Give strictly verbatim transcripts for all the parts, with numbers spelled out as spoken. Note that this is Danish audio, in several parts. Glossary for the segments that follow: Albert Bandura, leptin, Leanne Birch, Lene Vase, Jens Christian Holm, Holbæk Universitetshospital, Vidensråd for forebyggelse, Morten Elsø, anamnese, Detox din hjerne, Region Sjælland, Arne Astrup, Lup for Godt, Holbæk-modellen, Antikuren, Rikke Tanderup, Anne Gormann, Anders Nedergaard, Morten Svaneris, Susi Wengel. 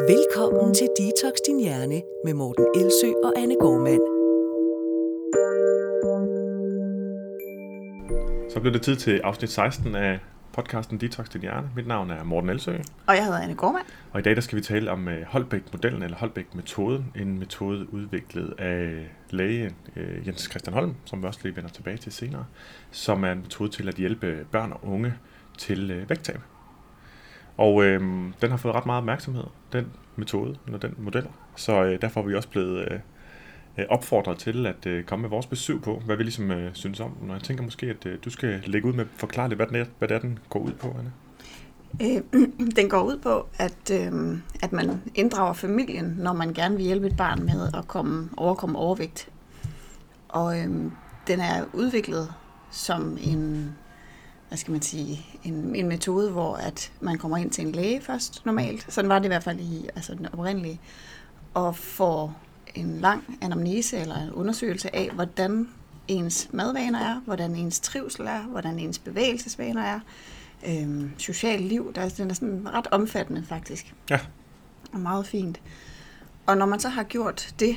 Velkommen til Detox din hjerne med Morten Elsø og Anne Gormann. Så blev det tid til afsnit seksten af podcasten Detox din hjerne. Mit navn er Morten Elsø. Og jeg hedder Anne Gormann. Og i dag der skal vi tale om Holbæk-modellen eller Holbæk-metoden. En metode udviklet af læge Jens Christian Holm, som vi også lige vender tilbage til senere. Som er en metode til at hjælpe børn og unge til vægttab. Og øh, den har fået ret meget opmærksomhed, den metode eller den model. Så øh, derfor er vi også blevet øh, opfordret til at øh, komme med vores besøg på, hvad vi ligesom øh, synes om den. Og jeg tænker måske, at øh, du skal lægge ud med at forklare lidt, hvad den, er, hvad det er, den går ud på, Anne. Øh, den går ud på, at, øh, at man inddrager familien, når man gerne vil hjælpe et barn med at komme, overkomme overvægt. Og øh, den er udviklet som en... hvad skal man sige, en, en metode, hvor at man kommer ind til en læge først normalt, sådan var det i hvert fald i altså den oprindelige, og får en lang anamnese eller en undersøgelse af, hvordan ens madvaner er, hvordan ens trivsel er, hvordan ens bevægelsesvaner er, øhm, socialt liv, der er, den er sådan ret omfattende faktisk. Ja. Og meget fint. Og når man så har gjort det,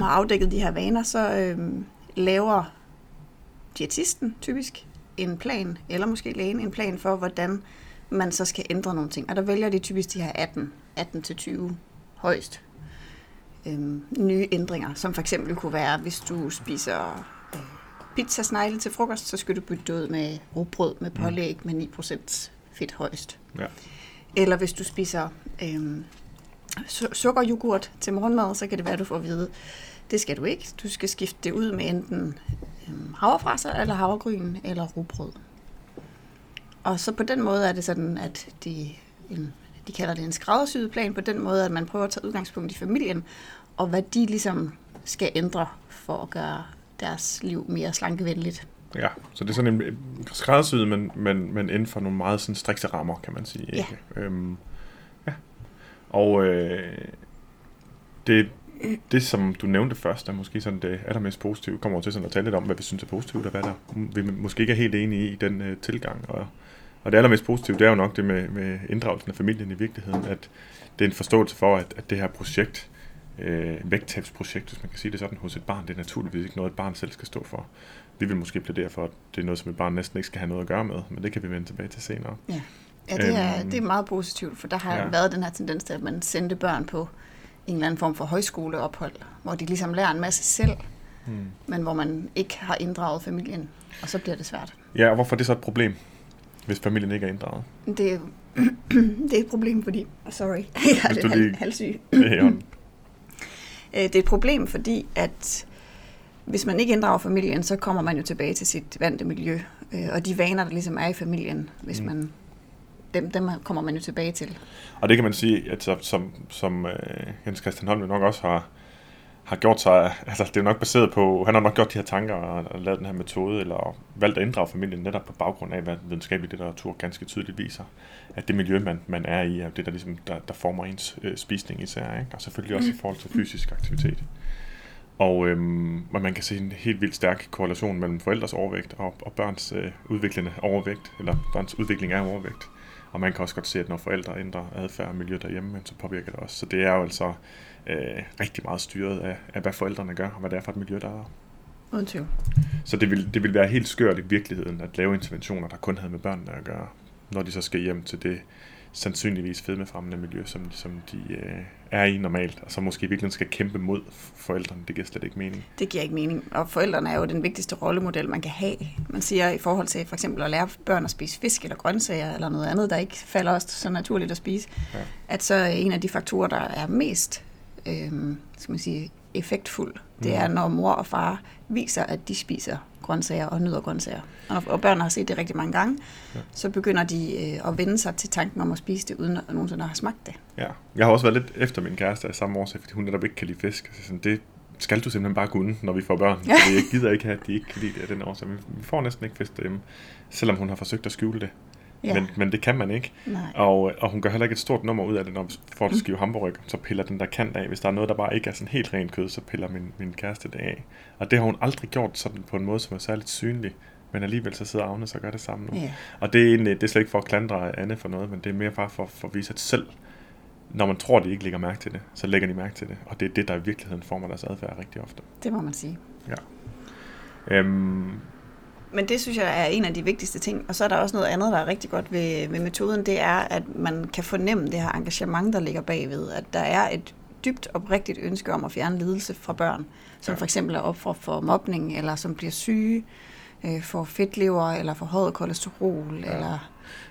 og afdækket de her vaner, så øhm, laver diætisten typisk en plan, eller måske lægen, en plan for, hvordan man så skal ændre nogle ting. Og der vælger de typisk de her atten til tyve højst øhm, nye ændringer, som for eksempel kunne være, hvis du spiser øh, pizzasnegle til frokost, så skal du bytte det ud med rugbrød med pålæg med ni procent fedt højst. Ja. Eller hvis du spiser øh, su- sukkeryoghurt til morgenmad, så kan det være, du får at vide, det skal du ikke. Du skal skifte det ud med enten havrefrasser eller havregryn eller rugbrød. Og så på den måde er det sådan, at de, en, de kalder det en skræddersyet plan, på den måde, at man prøver at tage udgangspunkt i familien, og hvad de ligesom skal ændre for at gøre deres liv mere slankevenligt. Ja, så det er sådan en skræddersyet, men, men, men inden for nogle meget sådan strikse rammer, kan man sige. Ikke? Ja. Øhm, ja. Og øh, det Det, som du nævnte først, er måske sådan det allermest positive. Kommer over til sådan at tale lidt om, hvad vi synes er positivt, og hvad der vi måske ikke er helt enige i den øh, tilgang. Og, og det allermest positive, det er jo nok det med, med inddragelsen af familien i virkeligheden, at det er en forståelse for, at, at det her projekt, øh, vægttabsprojekt, hvis man kan sige det sådan, hos et barn, det er naturligvis ikke noget, et barn selv skal stå for. Vi vil måske plædere for, at det er noget, som et barn næsten ikke skal have noget at gøre med, men det kan vi vende tilbage til senere. Ja, ja det, er, øhm, det er meget positivt, for der har ja. været den her tendens til, at man sendte børn på en eller anden form for højskoleophold, hvor de ligesom lærer en masse selv, hmm. men hvor man ikke har inddraget familien, og så bliver det svært. Ja, og hvorfor er det så et problem, hvis familien ikke er inddraget? Det er, det er et problem, fordi... Sorry, jeg er lige... halvsyg. Det er et problem, fordi at hvis man ikke inddrager familien, så kommer man jo tilbage til sit vante miljø, og de vaner, der ligesom er i familien, hvis hmm. man... Dem, dem kommer man jo tilbage til. Og det kan man sige, at så, som, som øh, Jens Christian Holm nok også har, har gjort sig, altså det er nok baseret på, han har nok gjort de her tanker og, og lavet den her metode, eller valgt at inddrage familien netop på baggrund af, hvad videnskabelig litteratur ganske tydeligt viser, at det miljø, man, man er i, er det, der, ligesom, der, der former ens øh, spisning især, ikke? Og selvfølgelig også mm. i forhold til fysisk aktivitet. Og øhm, man kan se en helt vildt stærk korrelation mellem forældres overvægt og, og børns øh, udviklende overvægt, eller børns udvikling af overvægt. Og man kan også godt se, at når forældre ændrer adfærd og miljø derhjemme, så påvirker det også. Så det er jo altså øh, rigtig meget styret af, af, hvad forældrene gør, og hvad det er for et miljø, der er. Uden tvivl. Så det vil, det vil være helt skørt i virkeligheden, at lave interventioner, der kun havde med børnene at gøre, når de så skal hjem til det sandsynligvis fedmefremmende miljø, som, som de øh, er i normalt, og som måske i virkeligheden skal kæmpe mod forældrene. Det giver slet ikke mening. Det giver ikke mening, og forældrene er jo den vigtigste rollemodel, man kan have. Man siger i forhold til for eksempel at lære børn at spise fisk eller grøntsager eller noget andet, der ikke falder os så naturligt at spise, ja. At så en af de faktorer, der er mest øh, skal man sige, effektfuld, det mm. er, når mor og far viser, at de spiser grøntsager og nyder grøntsager. Og, og børn har set det rigtig mange gange, ja. Så begynder de øh, at vende sig til tanken om at spise det, uden at nogensinde har smagt det. Ja. Jeg har også været lidt efter min kæreste af samme årsag, fordi hun netop ikke kan lide fisk. Så sådan, det skal du simpelthen bare kunne, når vi får børn. Ja. Fordi jeg gider ikke have, at de ikke kan lide det af den årsag. Vi får næsten ikke fisk derhjemme, selvom hun har forsøgt at skjule det. Ja. Men, men det kan man ikke. Og, og hun gør heller ikke et stort nummer ud af det, når for at skive hamburg, så piller den der kant af. Hvis der er noget, der bare ikke er sådan helt rent kød, så piller min, min kæreste det af. Og det har hun aldrig gjort sådan på en måde, som er særligt synlig. Men alligevel så sidder Agnes og gør det samme nu. Ja. Og det er, egentlig, det er slet ikke for at klandre Anne for noget, men det er mere bare for, for at vise, at selv når man tror, de ikke lægger mærke til det, så lægger de mærke til det. Og det er det, der i virkeligheden former deres adfærd rigtig ofte. Det må man sige. Ja. Øhm. Men det synes jeg er en af de vigtigste ting. Og så er der også noget andet, der er rigtig godt ved, ved metoden. Det er, at man kan fornemme det her engagement, der ligger bagved. At der er et dybt oprigtigt ønske om at fjerne lidelse fra børn, som ja. for eksempel er ofre for mobning, eller som bliver syge, øh, for fedtlever, eller for højt kolesterol, ja. eller...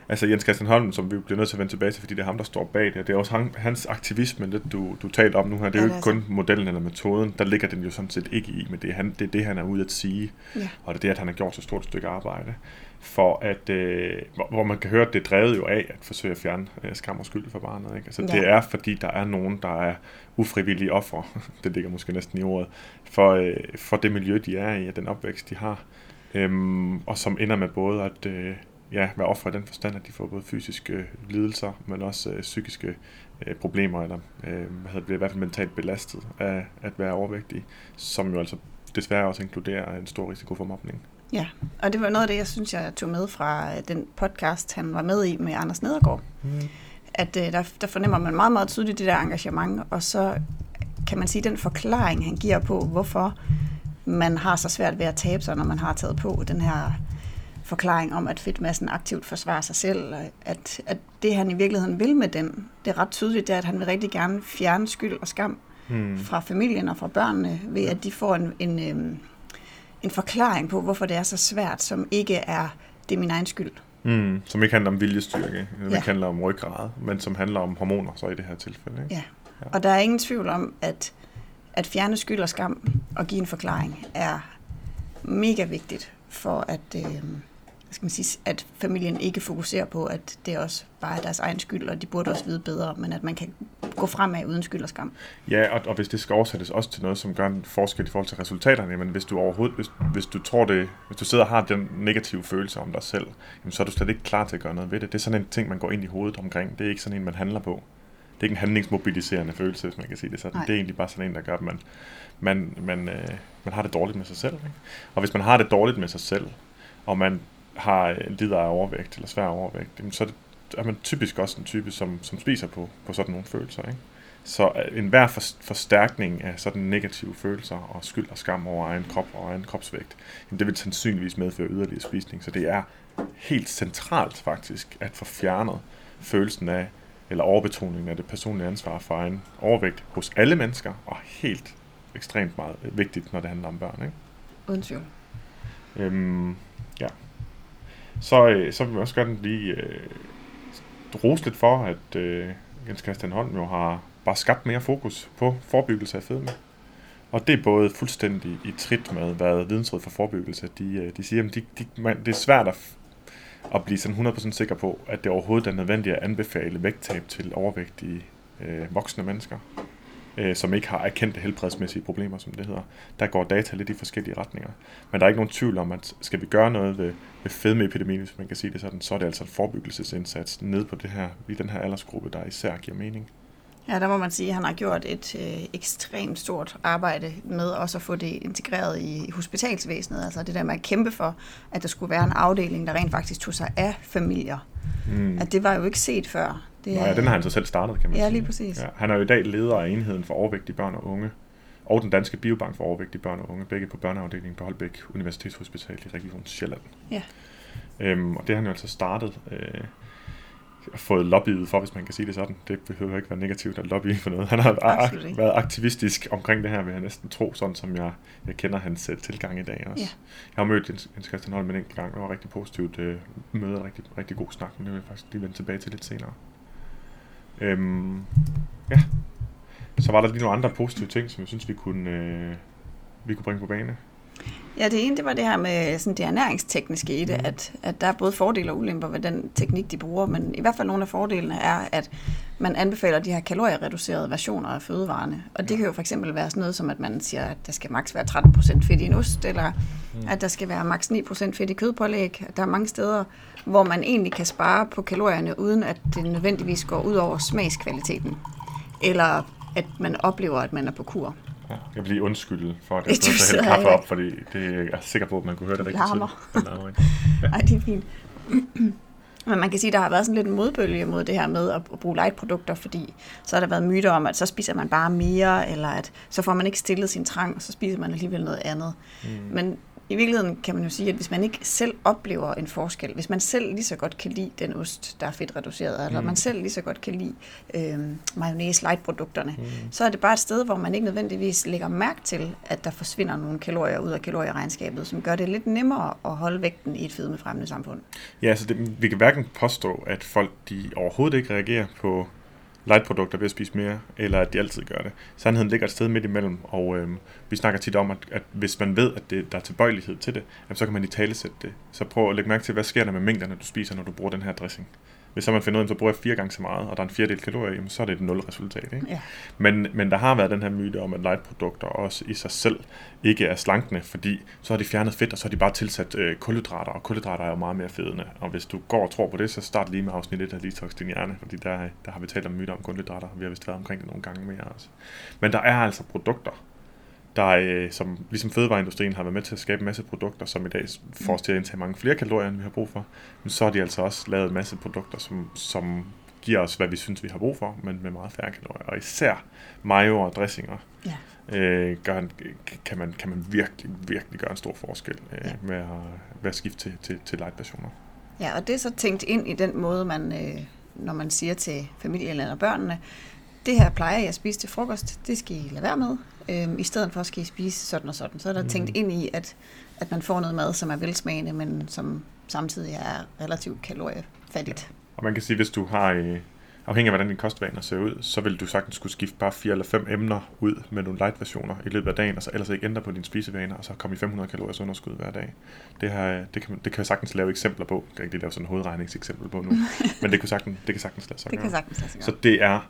Altså Jens Christian Holm, som vi bliver nødt til at vende tilbage til, fordi det er ham, der står bag det. Det er også han, hans aktivisme, det du, du talte om nu her. Det er ja, jo ikke altså. kun modellen eller metoden. Der ligger den jo sådan set ikke i, men det er, han, det, er det, han er ude at sige. Ja. Og det er det, at han har gjort så stort et stykke arbejde. For at, øh, hvor, hvor man kan høre, at det er drevet jo af at forsøge at fjerne øh, skam og skyld for barnet. Ikke? Altså, ja. Det er, fordi der er nogen, der er ufrivillige ofre. Det ligger måske næsten i ordet. For, øh, for det miljø, de er i, og den opvækst, de har. Øhm, og som ender med både at... Øh, ja, være offer i den forstand, at de får både fysiske lidelser, men også øh, psykiske øh, problemer, eller øh, bliver i hvert fald mentalt belastet af at være overvægtige, som jo altså desværre også inkluderer en stor risiko for mobning. Ja, og det var noget af det, jeg synes, jeg tog med fra den podcast, han var med i med Anders Nedergaard, mm. at øh, der, der fornemmer man meget, meget tydeligt det der engagement, og så kan man sige, den forklaring, han giver på, hvorfor man har så svært ved at tabe sig, når man har taget på den her... forklaring om, at fedtmassen aktivt forsvarer sig selv, at, at det, han i virkeligheden vil med den, det er ret tydeligt, det er, at han vil rigtig gerne fjerne skyld og skam hmm. fra familien og fra børnene, ved at de får en, en, øhm, en forklaring på, hvorfor det er så svært, som ikke er, det er min egen skyld. Hmm. Som ikke handler om viljestyrke, som ja. ikke handler om ryggrad, men som handler om hormoner, så i det her tilfælde. Ikke? Ja. ja, og der er ingen tvivl om, at, at fjerne skyld og skam og give en forklaring er mega vigtigt for at... Øh, Skal man sige, at familien ikke fokuserer på, at det også bare er deres egen skyld, og de burde også vide bedre, men at man kan gå fremad uden skyld og skam. Ja, og, og hvis det skal oversættes også til noget, som gør en forskel i forhold til resultaterne, men hvis du overhovedet, hvis, hvis du tror det, hvis du sidder og har den negative følelse om dig selv, jamen, så er du slet ikke klar til at gøre noget ved det. Det er sådan en ting, man går ind i hovedet omkring. Det er ikke sådan en, man handler på. Det er ikke en handlingsmobiliserende følelse, hvis man kan sige det sådan. Nej. Det er egentlig bare sådan en, der gør, at man, man, man, øh, man har det dårligt med sig selv. Ikke? Og hvis man har det dårligt med sig selv, og man har lider af overvægt, eller svær overvægt, så er man typisk også en type, som, som spiser på, på sådan nogle følelser. Ikke? Så enhver forstærkning af sådan negative følelser, og skyld og skam over egen krop og egen kropsvægt, jamen det vil sandsynligvis medføre yderligere spisning. Så det er helt centralt faktisk, at få fjernet følelsen af, eller overbetoningen af det personlige ansvar for egen overvægt hos alle mennesker, og helt ekstremt meget vigtigt, når det handler om børn. Ikke? Uden tvivl. Øhm, ja. Så, så vil jeg også gerne lige øh, rose lidt for, at øh, Jens Christian Holm jo har bare skabt mere fokus på forebyggelse af fedme. Og det er både fuldstændig i trit med, hvad Vidensråd for forebyggelse, de, de siger, at de, de, det er svært at, at blive sådan hundrede procent sikker på, at det overhovedet er nødvendigt at anbefale vægttab til overvægtige øh, voksne mennesker, øh, som ikke har erkendte helbredsmæssige problemer, som det hedder. Der går data lidt i forskellige retninger. Men der er ikke nogen tvivl om, at skal vi gøre noget ved, ved fedmeepidemien, hvis man kan sige det sådan, så er det altså en forebyggelsesindsats nede på det her, i den her aldersgruppe, der især giver mening. Ja, der må man sige, at han har gjort et øh, ekstremt stort arbejde med også at få det integreret i hospitalsvæsenet. Altså det der med at kæmpe for, at der skulle være en afdeling, der rent faktisk tog sig af familier. Mm. At det var jo ikke set før. Det, Nå ja, den har han så selv startet, kan man ja, sige. Ja, lige præcis. Ja, han er jo i dag leder af enheden for overvægtige børn og unge, og den danske biobank for overvægtige børn og unge, begge på børneafdelingen på Holbæk Universitetshospital i Region Sjælland. Ja. Øhm, og det har han jo altså startet... Øh, fået lobbyet for, hvis man kan sige det sådan. Det behøver ikke være negativt at lobbye for noget. Han har ak- været aktivistisk omkring det her, vil jeg næsten tro, sådan som jeg, jeg kender hans uh, tilgang i dag også. Ja. Jeg har mødt Jens Christian Holm en enkelt gang, og det var rigtig positivt uh, møde og rigtig, rigtig god snak, men det vil jeg faktisk lige vende tilbage til lidt senere. Øhm, ja. Så var der lige nogle andre positive ting, som jeg synes, vi kunne, uh, vi kunne bringe på bane. Ja, det ene, det var det her med sådan det ernæringstekniske i det, mm. at, at der er både fordele og ulemper ved den teknik, de bruger, men i hvert fald nogle af fordelene er, at man anbefaler de her kaloriereducerede versioner af fødevarene. Og det ja. kan jo for eksempel være sådan noget som, at man siger, at der skal maks være tretten procent fedt i en ost, eller mm. at der skal være maks ni procent fedt i kødpålæg. Der er mange steder, hvor man egentlig kan spare på kalorierne, uden at det nødvendigvis går ud over smagskvaliteten, eller at man oplever, at man er på kur. Jeg bliver undskyldet for, at jeg skal hælde kaffe op, fordi det er jeg sikker på, at man kunne høre det rigtigt. Larmer. Nej, det er fint. Men man kan sige, at der har været sådan lidt en modbølge mod det her med at bruge light-produkter, fordi så har der været myter om, at så spiser man bare mere, eller at så får man ikke stillet sin trang, og så spiser man alligevel noget andet. Mm. Men i virkeligheden kan man jo sige, at hvis man ikke selv oplever en forskel, hvis man selv lige så godt kan lide den ost, der er fedtreduceret, eller mm. man selv lige så godt kan lide øh, mayonnaise, light-produkterne, mm. så er det bare et sted, hvor man ikke nødvendigvis lægger mærke til, at der forsvinder nogle kalorier ud af kalorieregnskabet, som gør det lidt nemmere at holde vægten i et fedmefremmende samfund. Ja, så det, vi kan hverken påstå, at folk de overhovedet ikke reagerer på light-produkter ved at spise mere, eller at de altid gør det. Sandheden ligger et sted midt imellem, og øh, vi snakker tit om, at, at hvis man ved, at det, der er tilbøjelighed til det, så kan man i talesætte det. Så prøv at lægge mærke til, hvad sker der med mængderne, du spiser, når du bruger den her dressing. Hvis så man finder ud af, så bruger jeg fire gange så meget, og der er en fjerdedel kalorier, jamen, så er det et nul-resultat. Ikke? Ja. Men, men der har været den her myte om, at light-produkter også i sig selv ikke er slankende, fordi så har de fjernet fedt, og så har de bare tilsat øh, kulhydrater, og kulhydrater er jo meget mere fedende. Og hvis du går og tror på det, så start lige med afsnit et af Detox din hjerne, fordi der, der har vi talt om myter om kulhydrater, og vi har vist været omkring det nogle gange mere også. Men der er altså produkter, der øh, som ligesom fødevareindustrien har været med til at skabe en masse produkter, som i dag får os til at indtage mange flere kalorier, end vi har brug for, men så har de altså også lavet en masse produkter, som, som giver os, hvad vi synes, vi har brug for, men med meget færre kalorier. Og især mayo og dressinger ja. øh, gør en, kan, man, kan man virkelig, virkelig gøre en stor forskel øh, ja. med, at, med at skifte til, til, til light-versioner. Ja, og det er så tænkt ind i den måde, man, øh, når man siger til familien eller børnene, det her plejer jeg at spise til frokost, det skal I lade være med. Øhm, I stedet for skal I spise sådan og sådan. Så er der mm. tænkt ind i, at, at man får noget mad, som er velsmagende, men som samtidig er relativt kaloriefattigt. Ja. Og man kan sige, at hvis du har, øh, afhængig af hvordan dine kostvaner ser ud, så vil du sagtens skulle skifte bare fire eller fem emner ud med nogle light-versioner i løbet af dagen, og så ellers ikke ændre på dine spisevaner, og så komme i fem hundrede kaloriers underskud hver dag. Det, her, det, kan, det kan jeg sagtens lave eksempler på. Jeg kan ikke lave sådan en hovedregningseksempel på nu, men det kan sagtens, det kan sagtens lade sig gøre. Det kan sagtens lade sig gøre. Så det er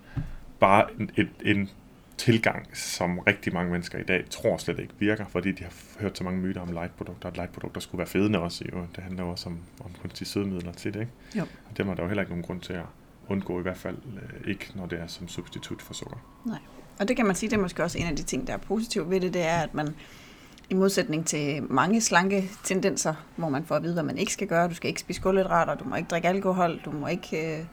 bare en, en, en tilgang, som rigtig mange mennesker i dag tror slet ikke virker, fordi de har hørt så mange myter om light-produkter, at light-produkter skulle være fedende også. Jo. Det handler også om, om kunstige sødemidler til det, ikke? Jo. Og dem er der jo heller ikke nogen grund til at undgå, i hvert fald ikke, når det er som substitut for sukker. Nej, og det kan man sige, det er måske også en af de ting, der er positivt ved det, det er, at man i modsætning til mange slanke tendenser, hvor man får at vide, hvad man ikke skal gøre, du skal ikke spise kulhydrater, du må ikke drikke alkohol, du må ikke Øh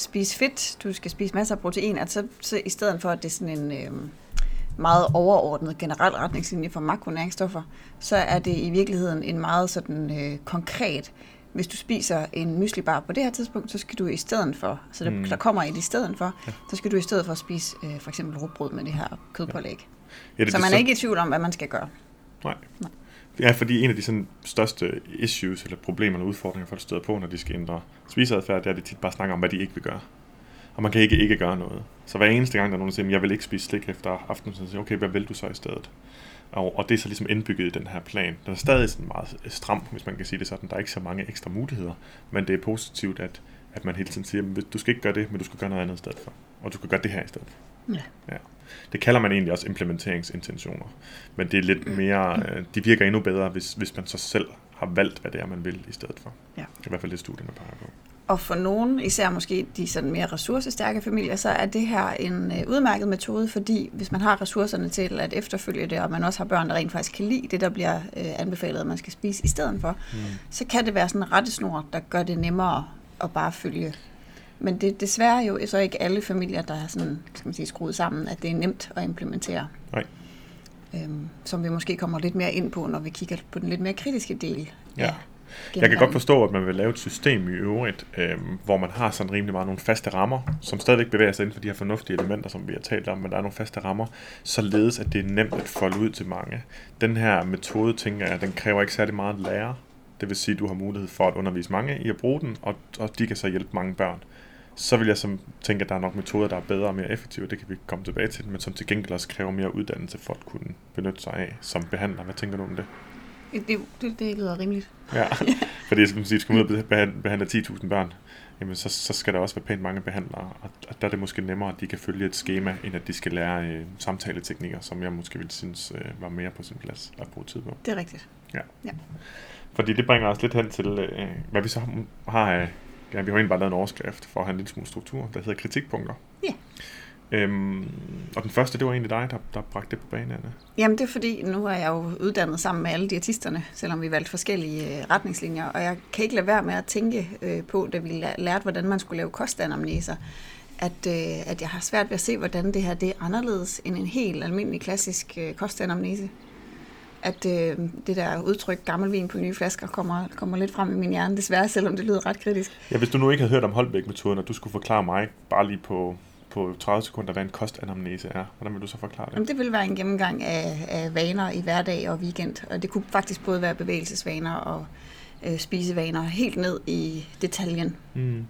spise fedt, du skal spise masser af protein, altså så i stedet for, at det er sådan en øh, meget overordnet generel retningslinje for makronæringsstoffer, så er det i virkeligheden en meget sådan øh, konkret, hvis du spiser en müslibar på det her tidspunkt, så skal du i stedet for, så der, mm. der kommer et i stedet for, ja. så skal du i stedet for spise øh, for eksempel rugbrød med det her kødpålæg. Ja. Ja, så man så er ikke i tvivl om, hvad man skal gøre. Nej. Nej. Ja, fordi en af de sådan største issues eller problemer eller udfordringer, folk støder på, når de skal ændre spiseadfærd, det er, at de tit bare snakker om, hvad de ikke vil gøre. Og man kan ikke ikke gøre noget. Så hver eneste gang, der er nogen, der siger, jeg vil ikke spise slik efter aftenen, så siger okay, hvad vil du så i stedet? Og, og det er så ligesom indbygget i den her plan. Den er stadig sådan meget stram, hvis man kan sige det sådan. Der er ikke så mange ekstra muligheder, men det er positivt, at, at man hele tiden siger, du skal ikke gøre det, men du skal gøre noget andet i stedet for. Og du skal gøre det her i stedet for. Ja. Ja. Det kalder man egentlig også implementeringsintentioner, men det er lidt mere, øh, de virker endnu bedre, hvis, hvis man så selv har valgt, hvad det er, man vil i stedet for. Ja. I hvert fald det studierne peger på. Og for nogen, især måske de sådan mere ressourcestærke familier, så er det her en øh, udmærket metode, fordi hvis man har ressourcerne til at efterfølge det, og man også har børn, der rent faktisk kan lide det, der bliver øh, anbefalet, at man skal spise i stedet for, mm. så kan det være sådan en rettesnor, der gør det nemmere at bare følge. Men det er desværre jo så ikke alle familier, der er sådan, skal man sige, skruet sammen, at det er nemt at implementere. Nej. Øhm, som vi måske kommer lidt mere ind på, når vi kigger på den lidt mere kritiske del. Ja. Jeg kan godt forstå, at man vil lave et system i øvrigt, øhm, hvor man har sådan rimelig meget nogle faste rammer, som stadigvæk bevæger sig inden for de her fornuftige elementer, som vi har talt om, men der er nogle faste rammer, således at det er nemt at folde ud til mange. Den her metode, tænker jeg, den kræver ikke særlig meget lærer. Det vil sige, at du har mulighed for at undervise mange i at bruge den, og, og de kan så hjælpe mange børn. Så vil jeg som tænke, at der er nok metoder, der er bedre og mere effektive, det kan vi komme tilbage til, men som til gengæld også kræver mere uddannelse for at kunne benytte sig af som behandler. Hvad tænker du om det? Det, det, det lyder rimeligt. Ja, fordi som man siger, skal man ud og behandle, behandle ti tusind børn, jamen så, så skal der også være pænt mange behandlere, og der er det måske nemmere, at de kan følge et skema, end at de skal lære øh, samtaleteknikker, som jeg måske ville synes øh, var mere på sin plads at bruge tid på. Det er rigtigt. Ja. Ja. Fordi det bringer os lidt hen til, øh, hvad vi så har øh, ja, vi har egentlig bare lavet en overskrift for at have en lille smule struktur, der hedder kritikpunkter. Ja. Øhm, og den første, det var egentlig dig, der, der bragte det på banen, Anna. Jamen det er fordi, nu er jeg jo uddannet sammen med alle diætisterne, selvom vi valgte forskellige retningslinjer, og jeg kan ikke lade være med at tænke øh, på, da vi lærte, hvordan man skulle lave kostanamneser, at, øh, at jeg har svært ved at se, hvordan det her det er anderledes end en helt almindelig klassisk øh, kostanamnese. At øh, det der udtryk gammel vin på nye flasker kommer, kommer lidt frem i min hjerne, desværre, selvom det lyder ret kritisk. Ja, hvis du nu ikke havde hørt om Holbæk-metoden, og du skulle forklare mig bare lige på... på tredive sekunder, hvad en kostanamnese er. Hvordan vil du så forklare det? Jamen, det vil være en gennemgang af, af vaner i hverdag og weekend, og det kunne faktisk både være bevægelsesvaner og øh, spisevaner helt ned i detaljen. Mm.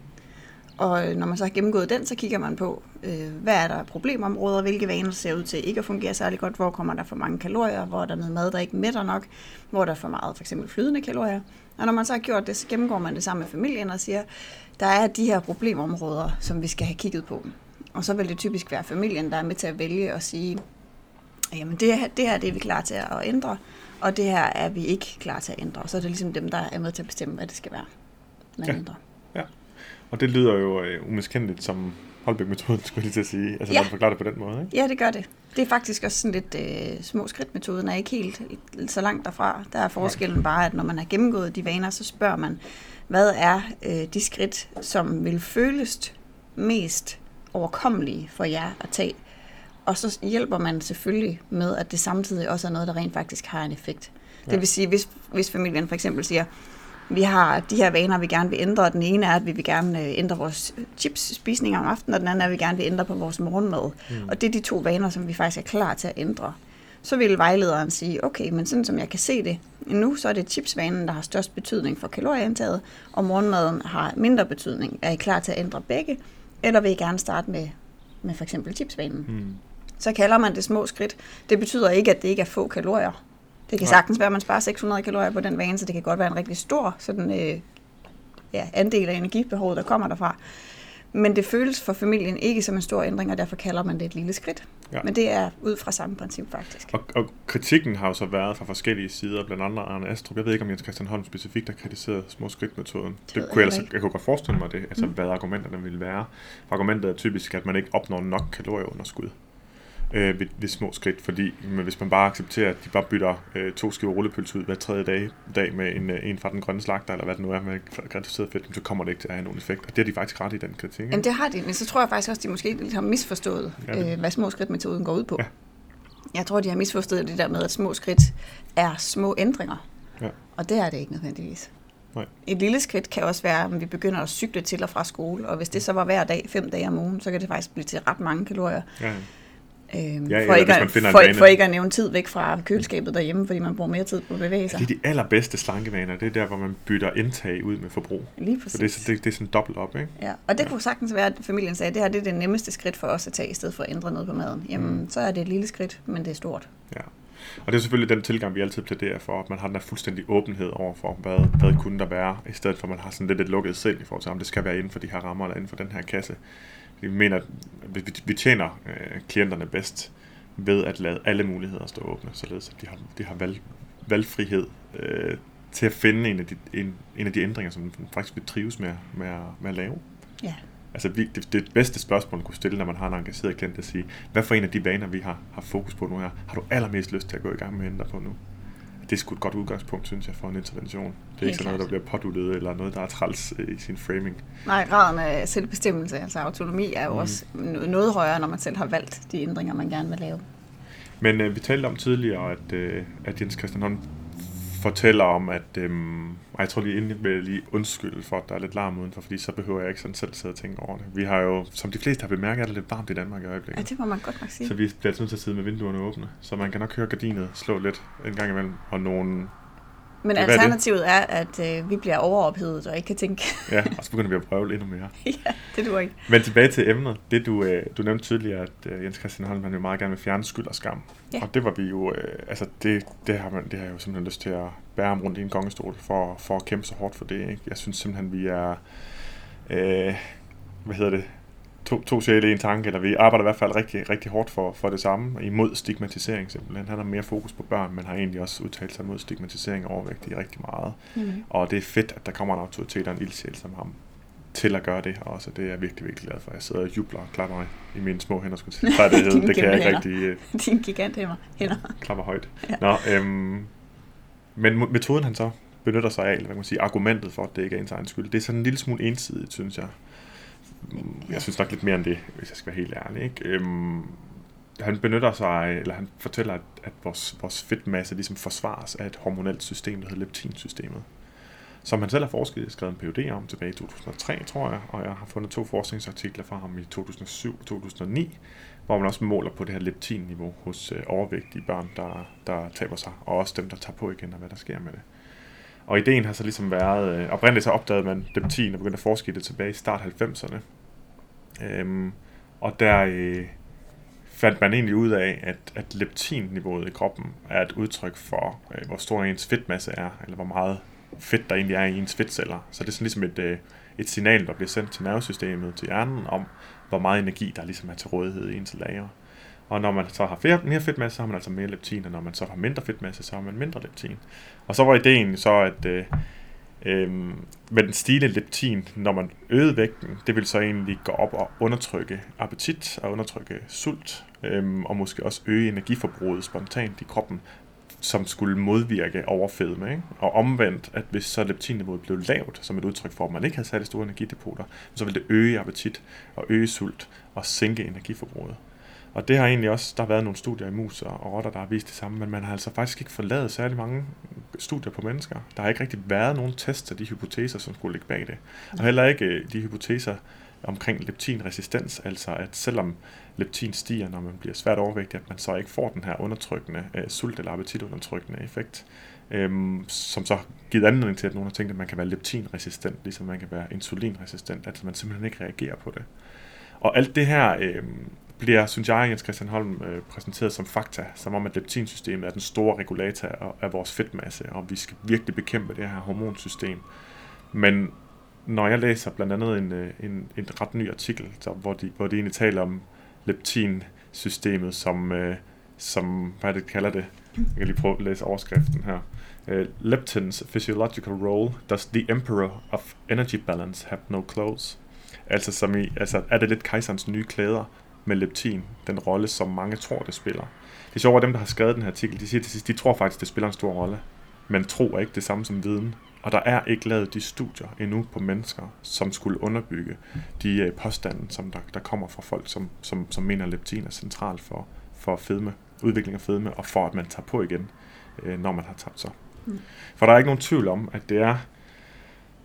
Og når man så har gennemgået den, så kigger man på, øh, hvad er der problemområder, hvilke vaner ser ud til ikke at fungere særlig godt, hvor kommer der for mange kalorier, hvor er der noget mad, der ikke mætter nok, hvor er der for meget for eksempel flydende kalorier. Og når man så har gjort det, så gennemgår man det sammen med familien og siger, der er de her problemområder, som vi skal have kigget på. Og så vil det typisk være familien, der er med til at vælge og sige, jamen det her, det her det er vi klar til at ændre, og det her er vi ikke klar til at ændre. Og så er det ligesom dem, der er med til at bestemme, hvad det skal være, man ja. ændrer. Ja, og det lyder jo umiskendeligt som Holbæk-metoden, skulle jeg lige til at sige. Altså ja. man forklarer det på den måde, ikke? Ja, det gør det. Det er faktisk også sådan lidt øh, små skridt-metoden, er ikke helt så langt derfra. Der er forskellen Nej. bare, at når man har gennemgået de vaner, så spørger man, hvad er øh, de skridt, som vil føles mest overkommelige for jer at tage. Og så hjælper man selvfølgelig med, at det samtidig også er noget, der rent faktisk har en effekt. Ja. Det vil sige, hvis, hvis familien for eksempel siger, vi har de her vaner, vi gerne vil ændre, og den ene er, at vi vil gerne ændre vores chips-spisning om aftenen, og den anden er, at vi gerne vil ændre på vores morgenmad. Mm. Og det er de to vaner, som vi faktisk er klar til at ændre. Så vil vejlederen sige, okay, men sådan som jeg kan se det nu, så er det chipsvanen, der har størst betydning for kalorieindtaget, og morgenmaden har mindre betydning. Er I klar til at ændre begge? Eller vil I gerne starte med, med for eksempel chipsvanen. Mm. Så kalder man det små skridt. Det betyder ikke, at det ikke er få kalorier. Det kan Nej. sagtens være, at man sparer seks hundrede kalorier på den vane, så det kan godt være en rigtig stor sådan, øh, ja, andel af energibehovet, der kommer derfra. Men det føles for familien ikke som en stor ændring, og derfor kalder man det et lille skridt. Ja. Men det er ud fra samme princip faktisk. Og, og kritikken har jo så været fra forskellige sider, blandt andet Arne Astrup. Jeg ved ikke, om Jens Christian Holm specifikt har kritiseret små skridt-metoden. Det, det kunne jeg, altså, jeg kunne godt forestille mig det, altså mm. hvad argumenterne ville være. Argumentet er typisk, at man ikke opnår nok kalorieunderskud øh, ved, ved små skridt, fordi hvis man bare accepterer, at de bare bytter øh, to skiver rullepølse ud hver tredje dag, dag med en, øh, en fra den grønne slagter, eller hvad det nu er med gratificeret fedt, så kommer det ikke til at have nogen effekt. Og det har de faktisk ret i den kritik. Jamen det har de, men så tror jeg faktisk også, at de måske lidt har misforstået, ja, øh, hvad små skridt-metoden går ud på. Ja. Jeg tror, de har misforstået det der med, at små skridt er små ændringer. Ja. Og det er det ikke nødvendigvis. Nej. Et lille skridt kan også være, at vi begynder at cykle til og fra skole, og hvis det så var hver dag, fem dage om ugen, så kan det faktisk blive til ret mange kalorier. Ja. Øhm, ja, for, ikke at, for, for ikke at nævne tid væk fra køleskabet derhjemme, fordi man bruger mere tid på at bevæge sig. Ja, det er de allerbedste slankevaner, det er der, hvor man bytter indtag ud med forbrug. Lige præcis. For det, det, det er sådan dobbelt op, ikke? Ja, og det ja. kunne sagtens være, at familien sagde, at det her det er det nemmeste skridt for os at tage, i stedet for at ændre noget på maden. Jamen, mm. så er det et lille skridt, men det er stort. Ja, og det er selvfølgelig den tilgang, vi altid plæderer for, at man har den her fuldstændig åbenhed overfor, hvad, hvad kunne der være, i stedet for at man har sådan lidt et lukket selv i forhold til, om det skal være inden for de her rammer eller inden for den her kasse. Vi mener, at vi tjener øh, klienterne bedst ved at lade alle muligheder stå åbne, således at de har, de har valg, valgfrihed øh, til at finde en af, de, en, en af de ændringer, som faktisk vil trives med, med, at, med at lave. Ja. Altså vi, det, det bedste spørgsmål, man kunne stille, når man har en engageret klient, at sige, hvad for en af de vaner, vi har, har fokus på nu her, har du allermest lyst til at gå i gang med at ændre på nu? Det er sgu et godt udgangspunkt, synes jeg, for en intervention. Det er Helt ikke sådan noget, der bliver påduttet, eller noget, der er træls i sin framing. Nej, graden af selvbestemmelse, altså autonomi, er jo mm. også noget højere, når man selv har valgt de ændringer, man gerne vil lave. Men øh, vi talte om tidligere, at, øh, at Jens Christian Holm fortæller om, at øh, jeg tror lige inden vil jeg lige undskylde for, at der er lidt larm udenfor, fordi så behøver jeg ikke sådan selv sidde og tænke over det. Vi har jo, som de fleste har bemærket, er det lidt varmt i Danmark i øjeblikket. Ja, det må man godt nok sige. Så vi bliver nødt til at sidde med vinduerne åbne, så man kan nok høre gardinet slå lidt en gang imellem, og nogen... Men ja, alternativet er, at øh, vi bliver overophedet og ikke kan tænke. Ja, og så begynder vi at prøve endnu mere. Ja, det duer ikke. Men tilbage til emnet. Det du, øh, du nævnte tidligere, at øh, Jens Christian Holm jo meget gerne vil fjerne skyld og skam. Ja. Og det var vi jo, øh, altså det, det, har man, det har jeg jo simpelthen lyst til at bære om rundt i en gongestol for, for at kæmpe så hårdt for det. Ikke? Jeg synes simpelthen, vi er, øh, hvad hedder det, to, to sjæle i en tanke, eller vi arbejder i hvert fald rigtig, rigtig hårdt for, for det samme, imod stigmatisering simpelthen. Han har mere fokus på børn, men har egentlig også udtalt sig mod stigmatisering og overvægtige rigtig meget. Mm-hmm. Og det er fedt, at der kommer en autoritet og en ildsjæl som ham til at gøre det her også, og det er jeg virkelig, virkelig glad for. Jeg sidder og jubler og klapper mig i mine små hænder, skulle til det hedder. Det kan jeg ikke rigtig... Uh... Dine giganthænder. Hænder. Klapper højt. Ja. Nå, øhm... men metoden han så benytter sig af, eller hvad kan man sige, argumentet for, at det ikke er ens egen skyld, det er sådan en lille smule ensidigt, synes jeg. Jeg synes nok lidt mere end det, hvis jeg skal være helt ærlig, ikke? Øhm... Han benytter sig, eller han fortæller, at, at vores, vores fedtmasse ligesom forsvares af et hormonelt system, der hedder leptinsystemet, som han selv har forsket i, skrevet en P H D om tilbage i to tusind og tre, tror jeg, og jeg har fundet to forskningsartikler fra ham i to tusind og syv og to tusind og ni, hvor man også måler på det her leptinniveau hos overvægtige børn, der, der taber sig, og også dem, der tager på igen, og hvad der sker med det. Og ideen har så ligesom været, oprindeligt så opdagede man leptin og begyndte at forske i det tilbage i start halvfemserne, øhm, og der... Øh, fandt man egentlig ud af, at, at leptinniveauet i kroppen er et udtryk for, øh, hvor stor ens fedtmasse er, eller hvor meget fedt der egentlig er i ens fedtceller. Så det er sådan ligesom et, øh, et signal, der bliver sendt til nervesystemet, til hjernen, om hvor meget energi, der ligesom er til rådighed i ens lagre. Og når man så har flere, mere fedtmasse, så har man altså mere leptin, og når man så har mindre fedtmasse, så har man mindre leptin. Og så var ideen så, at øh, øh, med den stigende leptin, når man øgede vægten, det vil så egentlig gå op og undertrykke appetit og undertrykke sult, og måske også øge energiforbruget spontant i kroppen, som skulle modvirke overfedme, ikke? Og omvendt, at hvis så leptinniveauet blev lavt, som et udtryk for, at man ikke havde særlig store energidepoter, så ville det øge appetit og øge sult og sænke energiforbruget. Og det har egentlig også, der har været nogle studier i mus og rotter, der har vist det samme, men man har altså faktisk ikke forladet særlig mange studier på mennesker. Der har ikke rigtig været nogen test af de hypoteser, som skulle ligge bag det. Og heller ikke de hypoteser omkring leptinresistens, altså at selvom leptin stiger, når man bliver svært overvægtig, at man så ikke får den her undertrykkende, øh, sult- eller appetitundertrykkende effekt, øhm, som så givet anledning til, at nogen har tænkt, at man kan være leptinresistent, ligesom man kan være insulinresistent, at man simpelthen ikke reagerer på det. Og alt det her øh, bliver, synes jeg, Jens Christian Holm øh, præsenteret som fakta, som om at leptinsystemet er den store regulator af vores fedtmasse, og vi skal virkelig bekæmpe det her hormonsystem. Men når jeg læser blandt andet en, en, en ret ny artikel, der, hvor, de, hvor de egentlig taler om leptinsystemet, som, øh, som hvad det kalder det, jeg kan lige prøve at læse overskriften her. Uh, Leptins physiological role, does the emperor of energy balance have no clothes? Altså, som i, altså er det lidt kejserens nye klæder med leptin, den rolle, som mange tror, det spiller. Det er sjovt, at dem, der har skrevet den her artikel, de siger til sidst, de tror faktisk, det spiller en stor rolle, men tro er ikke det samme som viden. Og der er ikke lavet de studier endnu på mennesker, som skulle underbygge de påstande, som der, der kommer fra folk, som, som, som mener, at leptin er central for, for fedme, udvikling af fedme, og for at man tager på igen, når man har tabt sig. Mm. For der er ikke nogen tvivl om, at det er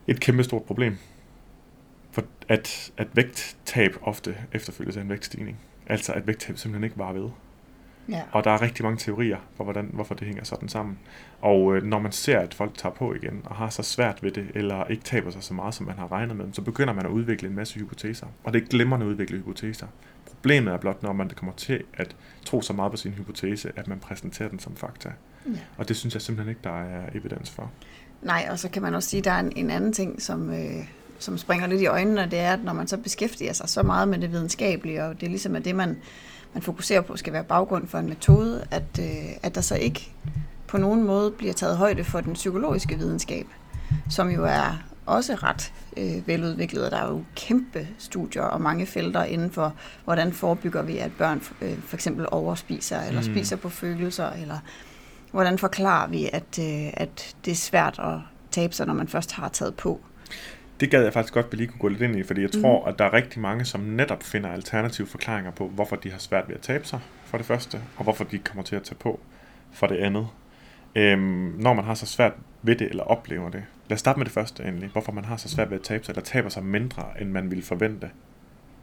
et kæmpestort problem, for at, at vægttab ofte efterfølges af en vægtstigning. Altså at vægttab simpelthen ikke varer ved. Ja. Og der er rigtig mange teorier for, hvordan, hvorfor det hænger sådan sammen. Og øh, når man ser, at folk tager på igen og har så svært ved det, eller ikke taber sig så meget, som man har regnet med, så begynder man at udvikle en masse hypoteser. Og det er glimrende at udvikle hypoteser. Problemet er blot, når man kommer til at tro så meget på sin hypotese, at man præsenterer den som fakta. Ja. Og det synes jeg simpelthen ikke, der er evidens for. Nej, og så kan man også sige, at der er en, en anden ting, som... Øh som springer lidt i øjnene, og det er, at når man så beskæftiger sig så meget med det videnskabelige, og det er ligesom at det, man, man fokuserer på, skal være baggrund for en metode, at, øh, at der så ikke på nogen måde bliver taget højde for den psykologiske videnskab, som jo er også ret øh, veludviklet. Der er jo kæmpe studier og mange felter inden for, hvordan forebygger vi, at børn øh, for eksempel overspiser, eller mm. spiser på følelser, eller hvordan forklarer vi, at, øh, at det er svært at tabe sig, når man først har taget på. Det gad jeg faktisk godt, at vi lige kunne gå lidt ind i, fordi jeg tror, mm. at der er rigtig mange, som netop finder alternative forklaringer på, hvorfor de har svært ved at tabe sig, for det første, og hvorfor de kommer til at tage på, for det andet. Øhm, når man har så svært ved det, eller oplever det. Lad os starte med det første endelig. Hvorfor man har så svært ved at tabe sig, eller taber sig mindre, end man ville forvente,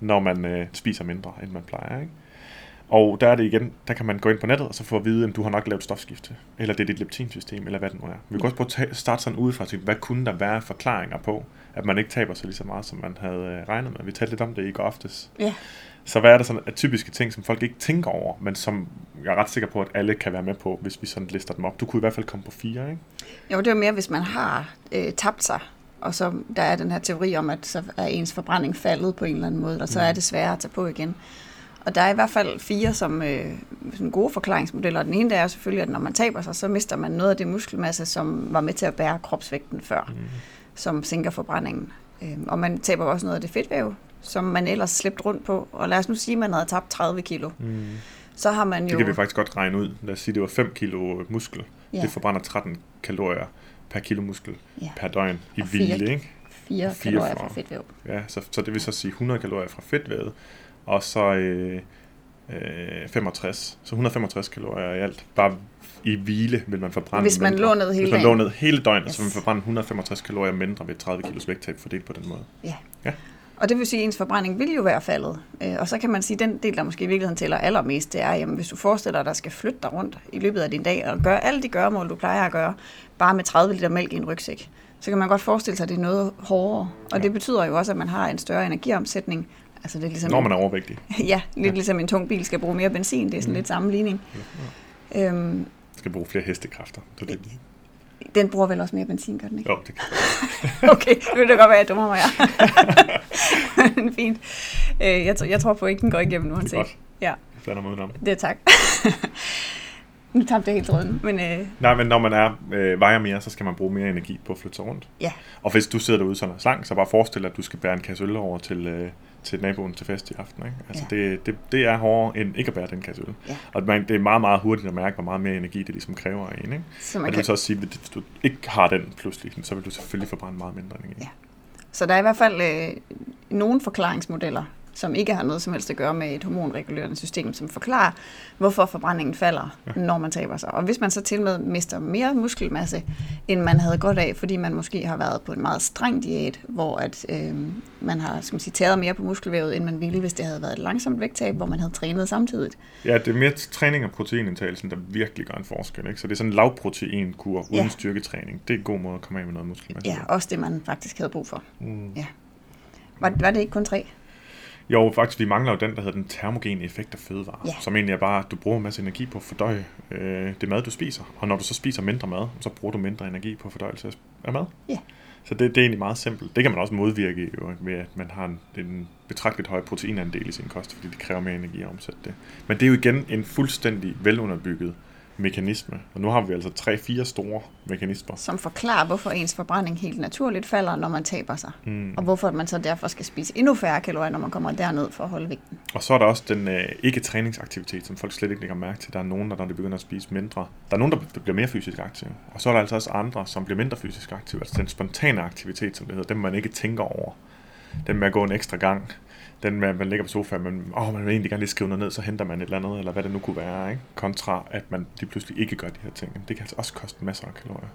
når man øh, spiser mindre, end man plejer, ikke? Og der er det igen, der kan man gå ind på nettet og så få at vide, om du har nok lavet stofskifte, eller det er dit leptinsystem, eller hvad det nu er. Vi kan også prøve at starte sådan udefra, så hvad kunne der være forklaringer på, at man ikke taber sig lige så meget, som man havde regnet med. Vi talte lidt om det i går aftes. Yeah. Så hvad er der sådan af typiske ting, som folk ikke tænker over, men som jeg er ret sikker på, at alle kan være med på, hvis vi sådan lister dem op. Du kunne i hvert fald komme på fire, ikke? Jo, det er mere, hvis man har øh, tabt sig, og så der er den her teori om, at så er ens forbrænding faldet på en eller anden måde, og så mm. er det sværere at tage på igen. Og der er i hvert fald fire som øh, sådan gode forklaringsmodeller. Den ene der er selvfølgelig, at når man taber sig, så mister man noget af det muskelmasse, som var med til at bære kropsvægten før, mm. som sænker forbrændingen. Og man taber også noget af det fedtvæv, som man ellers slæbte rundt på. Og lad os nu sige, at man havde tabt tredive kilo. Mm. Så har man jo... Det kan vi faktisk godt regne ud. Lad os sige, at det var fem kilo muskel. Ja. Det forbrænder tretten kalorier per kilo muskel ja. Per døgn i hvile, ikke? fire kalorier fra, fra fedtvæv. Ja, så, så det vil så sige hundrede kalorier fra fedtvævet, og så øh, øh, femogtres. Så hundrede og femogtres kalorier i alt. Bare i hvile vil man forbrænde Hvis man mindre. lå ned hele Hvis man lå ned hele døgnet, yes. så vil man forbrænde hundrede og femogtres kalorier mindre ved tredive kilos vægttab fordelt på den måde. Ja. ja. Og det vil sige, at ens forbrænding vil jo være faldet. Og så kan man sige, at den del, der måske i virkeligheden tæller allermest, det er, jamen, hvis du forestiller dig, at der skal flytte dig rundt i løbet af din dag, og gøre alle de gøremål, du plejer at gøre, bare med tredive liter mælk i en rygsæk, så kan man godt forestille sig, at det er noget hårdere. Og ja. det betyder jo også, at man har en større energiomsætning. Altså, det er ligesom Når man er overvægtig. ja, lidt ja. ligesom en tung bil skal bruge mere benzin. Det er sådan mm. lidt sammenligning. Ja. Ja. Øhm, skal bruge flere hestekræfter. Det det. Den bruger vel også mere benzin, gør den ikke? Jo, det kan okay, det vil da godt være, jeg dummer mig. Men fint. Jeg tror, jeg tror på, at den går igennem uanset. Det er godt. Ja. Jeg blander mig udenom. Det er tak. Nu tabte jeg helt tråden. Men, øh... Nej, men når man er, øh, vejer mere, så skal man bruge mere energi på at flytte sig rundt. Ja. Og hvis du sidder derude som en slang, så bare forestil dig, at du skal bære en kasse øl over til, øh, til naboen til fest i aften. Ikke? Altså ja. det, det, det er hårdere end ikke at bære den kasse øl. Ja. Og man, det er meget, meget hurtigt at mærke, hvor meget mere energi det ligesom kræver af en. Ikke? Så man og det vil kan... så også sige, at hvis du ikke har den pludselig, så vil du selvfølgelig forbrænde meget mindre energi. Ja. Så der er i hvert fald øh, nogle forklaringsmodeller, som ikke har noget som helst at gøre med et hormonregulerende system, som forklarer, hvorfor forbrændingen falder, ja. når man taber sig. Og hvis man så til med mister mere muskelmasse, end man havde godt af, fordi man måske har været på en meget streng diæt, hvor at, øh, man har skal man sige, tæret mere på muskelvævet, end man ville, hvis det havde været et langsomt vægttab, hvor man havde trænet samtidig. Ja, det er mere træning og proteinindtagelsen, der virkelig gør en forskel. Ikke? Så det er sådan en lavproteinkur uden ja. styrketræning. Det er en god måde at komme af med noget muskelmasse. Ja, også det, man faktisk havde brug for. Mm. Ja. Var, var det ikke kun tre? Jo, faktisk, vi mangler jo den, der hedder den termogene effekt af fødevarer, yeah. som egentlig er bare, at du bruger en masse energi på at fordøje øh, det mad, du spiser. Og når du så spiser mindre mad, så bruger du mindre energi på fordøjelse af mad. Yeah. Så det, det er egentlig meget simpelt. Det kan man også modvirke jo, med, at man har en, en betragteligt høj proteinandel i sin kost, fordi det kræver mere energi at omsætte det. Men det er jo igen en fuldstændig velunderbygget mekanisme. Og nu har vi altså tre-fire store mekanismer. Som forklarer, hvorfor ens forbrænding helt naturligt falder, når man taber sig. Mm. Og hvorfor man så derfor skal spise endnu færre kalorier, når man kommer derned for at holde vægten. Og så er der også den øh, ikke-træningsaktivitet, som folk slet ikke lægger mærke til. Der er nogen, der når de begynder at spise mindre. Der er nogen, der bliver mere fysisk aktive. Og så er der altså også andre, som bliver mindre fysisk aktive. Altså den spontane aktivitet, som det hedder. Den, man ikke tænker over. Den med at gå en ekstra gang. Den, man ligger på sofaen, men åh, man vil egentlig gerne lige skrive noget ned, så henter man et eller andet, eller hvad det nu kunne være, ikke? Kontra, at man lige pludselig ikke gør de her ting. Det kan altså også koste masser af kalorier.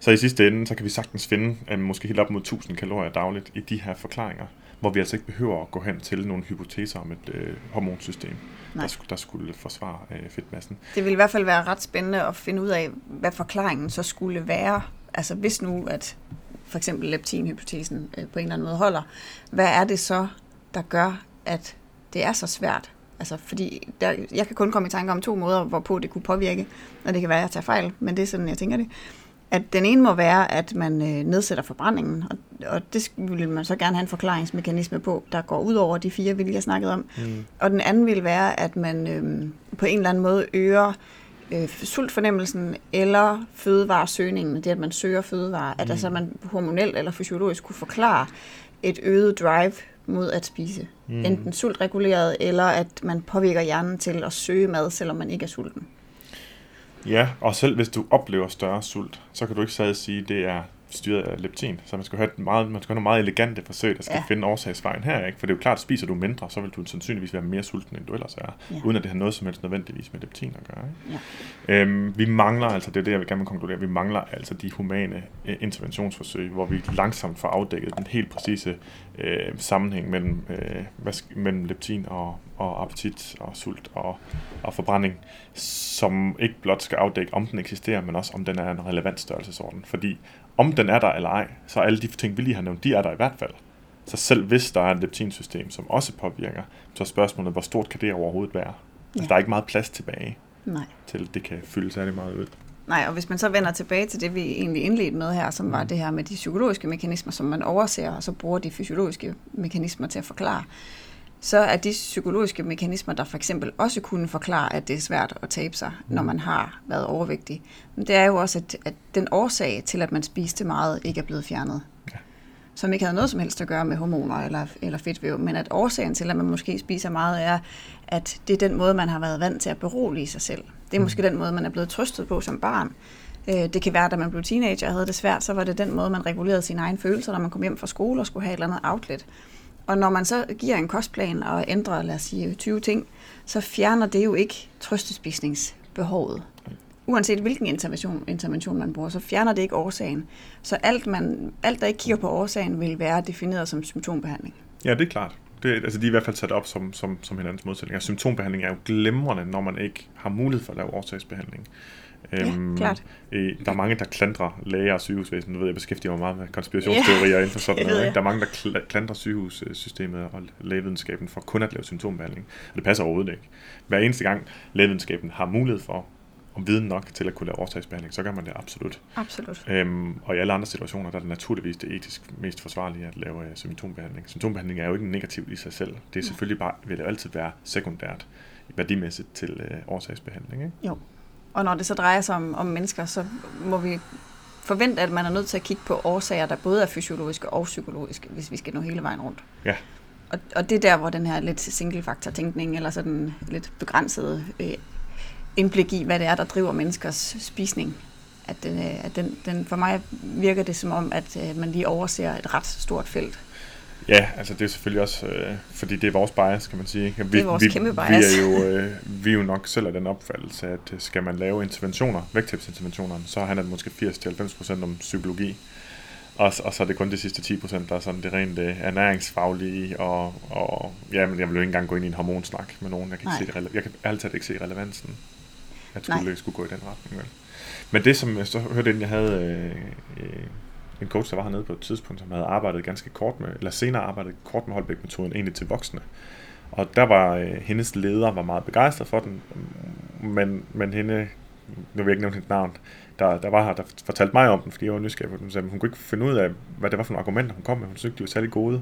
Så i sidste ende, så kan vi sagtens finde at måske helt op mod tusind kalorier dagligt i de her forklaringer, hvor vi altså ikke behøver at gå hen til nogle hypoteser om et øh, hormonsystem, der skulle, der skulle forsvare øh, fedtmassen. Det vil i hvert fald være ret spændende at finde ud af, hvad forklaringen så skulle være, altså hvis nu, at for eksempel leptinhypotesen øh, på en eller anden måde holder, hvad er det så, der gør, at det er så svært. Altså, fordi der, jeg kan kun komme i tanke om to måder, hvorpå det kunne påvirke, og det kan være, at jeg tager fejl, men det er sådan, jeg tænker det. At den ene må være, at man nedsætter forbrændingen, og, og det vil man så gerne have en forklaringsmekanisme på, der går ud over de fire, vi lige har snakket om. Mm. Og den anden vil være, at man øh, på en eller anden måde øger øh, sultfornemmelsen eller fødevaresøgningen, det at man søger fødevarer, mm. at altså, man hormonelt eller fysiologisk kunne forklare et øget drive mod at spise. Mm. Enten sultreguleret, eller at man påvirker hjernen til at søge mad, selvom man ikke er sulten. Ja, og selv hvis du oplever større sult, så kan du ikke stadig sige, at det er styret af leptin. Så man skal have meget, man skal have nogle meget elegante forsøg, der skal ja. finde årsagsvejen her. Ikke? For det er jo klart, at spiser du mindre, så vil du sandsynligvis være mere sulten, end du ellers er. Ja. Uden at det har noget som helst nødvendigvis med leptin at gøre. Ikke? Ja. Øhm, vi mangler, altså det er det, jeg vil gerne konkludere, vi mangler altså de humane øh, interventionsforsøg, hvor vi langsomt får afdækket den helt præcise øh, sammenhæng mellem, øh, hvad, mellem leptin og, og appetit og sult og, og forbrænding, som ikke blot skal afdække, om den eksisterer, men også om den er en relevant størrelsesorden. Fordi om den er der eller ej, så alle de ting, vi lige har nævnt, de er der i hvert fald. Så selv hvis der er et leptinsystem, som også påvirker, så er spørgsmålet, hvor stort kan det overhovedet være? Ja. Altså, der er ikke meget plads tilbage Nej. til, det kan fylde særlig meget ud. Nej, og hvis man så vender tilbage til det, vi egentlig indledte med her, som var det her med de psykologiske mekanismer, som man overser, og så bruger de fysiologiske mekanismer til at forklare, så er de psykologiske mekanismer, der for eksempel også kunne forklare, at det er svært at tabe sig, når man har været overvægtig, men det er jo også, at, at den årsag til, at man spiste meget, ikke er blevet fjernet. Ja. som ikke havde noget som helst at gøre med hormoner eller, eller fedtvæv, men at årsagen til, at man måske spiser meget, er, at det er den måde, man har været vant til at berolige sig selv. Det er måske den måde, man er blevet trøstet på som barn. Det kan være, at da man blev teenager og havde det svært, så var det den måde, man regulerede sine egne følelser, når man kom hjem fra skole og skulle have et eller andet outlet. Og når man så giver en kostplan og ændrer, lad os sige, tyve ting, så fjerner det jo ikke trøstespisningsbehovet. Uanset hvilken intervention, intervention man bruger, så fjerner det ikke årsagen. Så alt, man, alt, der ikke kigger på årsagen, vil være defineret som symptombehandling. Ja, det er klart. Det, altså, de er i hvert fald sat op som, som, som hinandens modsætninger. Symptombehandling er jo glemrende, når man ikke har mulighed for at lave årsagsbehandling. Ja, øhm, klart. Øh, der er mange, der klandrer læger og sygehusvæsen. Nu ved jeg, jeg beskæftiger mig meget med konspirationsteorier yeah, inden for sådan noget. Ikke? Der er mange, der klandrer sygehussystemet og lægevidenskaben for kun at lave symptombehandling. Og det passer overhovedet ikke. Hver eneste gang lægevidenskaben har mulighed for og viden nok til at kunne lave årsagsbehandling, så gør man det absolut. Absolut. Øhm, og i alle andre situationer, der er det naturligvis det etisk mest forsvarlige at lave symptombehandling. Symptombehandling er jo ikke negativt i sig selv. Det er selvfølgelig bare, vil det altid være sekundært værdimæssigt til øh, årsagsbehandling. Ikke? Jo. Og når det så drejer sig om, om mennesker, så må vi forvente, at man er nødt til at kigge på årsager, der både er fysiologiske og psykologiske, hvis vi skal nå hele vejen rundt. Ja. Og, og det er der, hvor den her lidt single-faktor-tænkning, eller sådan lidt begrænsede øh, indblik i, hvad det er, der driver menneskers spisning. At den, at den, den, for mig virker det som om, at man lige overser et ret stort felt. Ja, altså det er selvfølgelig også, øh, fordi det er vores bias, kan man sige. Ikke? Vi, det er vores vi, kæmpe bias. Vi er, jo, øh, vi er jo nok selv af den opfattelse, at skal man lave interventioner, vægttabsinterventioner, så handler det måske firs til halvfems procent om psykologi. Og, og så er det kun de sidste ti procent, der er sådan det rent øh, ernæringsfaglige, og, og ja, men jeg vil jo ikke engang gå ind i en hormonsnak med nogen. Jeg kan ikke se, jeg kan altid ikke se relevansen. Jeg troede, jeg skulle gå i den retning. Vel? Men det, som jeg så hørte inden, jeg havde øh, øh, en coach, der var hernede på et tidspunkt, som havde arbejdet ganske kort med, eller senere arbejdet kort med Holbæk-metoden, egentlig til voksne. Og der var, øh, hendes leder var meget begejstret for den, men, men hende, nu vil jeg ikke nævne hendes navn, der, der var her, der fortalte mig om den, fordi jeg var nysgerrig på den, men hun kunne ikke finde ud af, hvad det var for nogle argumenter, hun kom med. Hun synes ikke, de var særlig gode.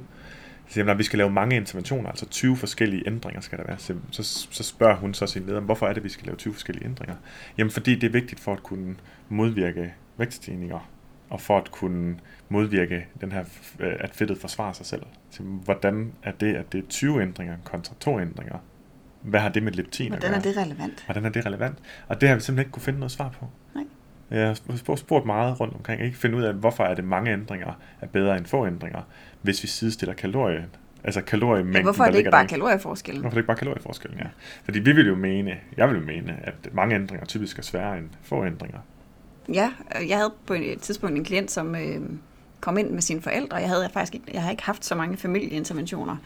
Så siger hun, at vi skal lave mange interventioner, altså tyve forskellige ændringer skal der være. Så, så, så spørger hun så sin leder, hvorfor er det, vi skal lave tyve forskellige ændringer? Jamen fordi det er vigtigt for at kunne modvirke vægtstigninger, og for at kunne modvirke den her, at fedtet forsvarer sig selv. Så hvordan er det, at det er tyve ændringer kontra to ændringer? Hvad har det med leptin at gøre? Hvordan er det relevant? Hvordan er det relevant? Og det har vi simpelthen ikke kunne finde noget svar på. Nej. Jeg har spurgt meget rundt omkring. Jeg kan ikke finde ud af, hvorfor er det mange ændringer er bedre end få ændringer, hvis vi sidestiller kalorier. Altså kaloriemængden. Ja, hvorfor er det ikke bare kalorieforskellen? Hvorfor er det ikke bare kalorieforskellen, ja. Fordi vi vil jo mene, jeg vil jo mene, at mange ændringer typisk er sværere end få ændringer. Ja, jeg havde på et tidspunkt en klient, som øh, kom ind med sine forældre. Jeg havde faktisk ikke, jeg har ikke haft så mange familieinterventioner,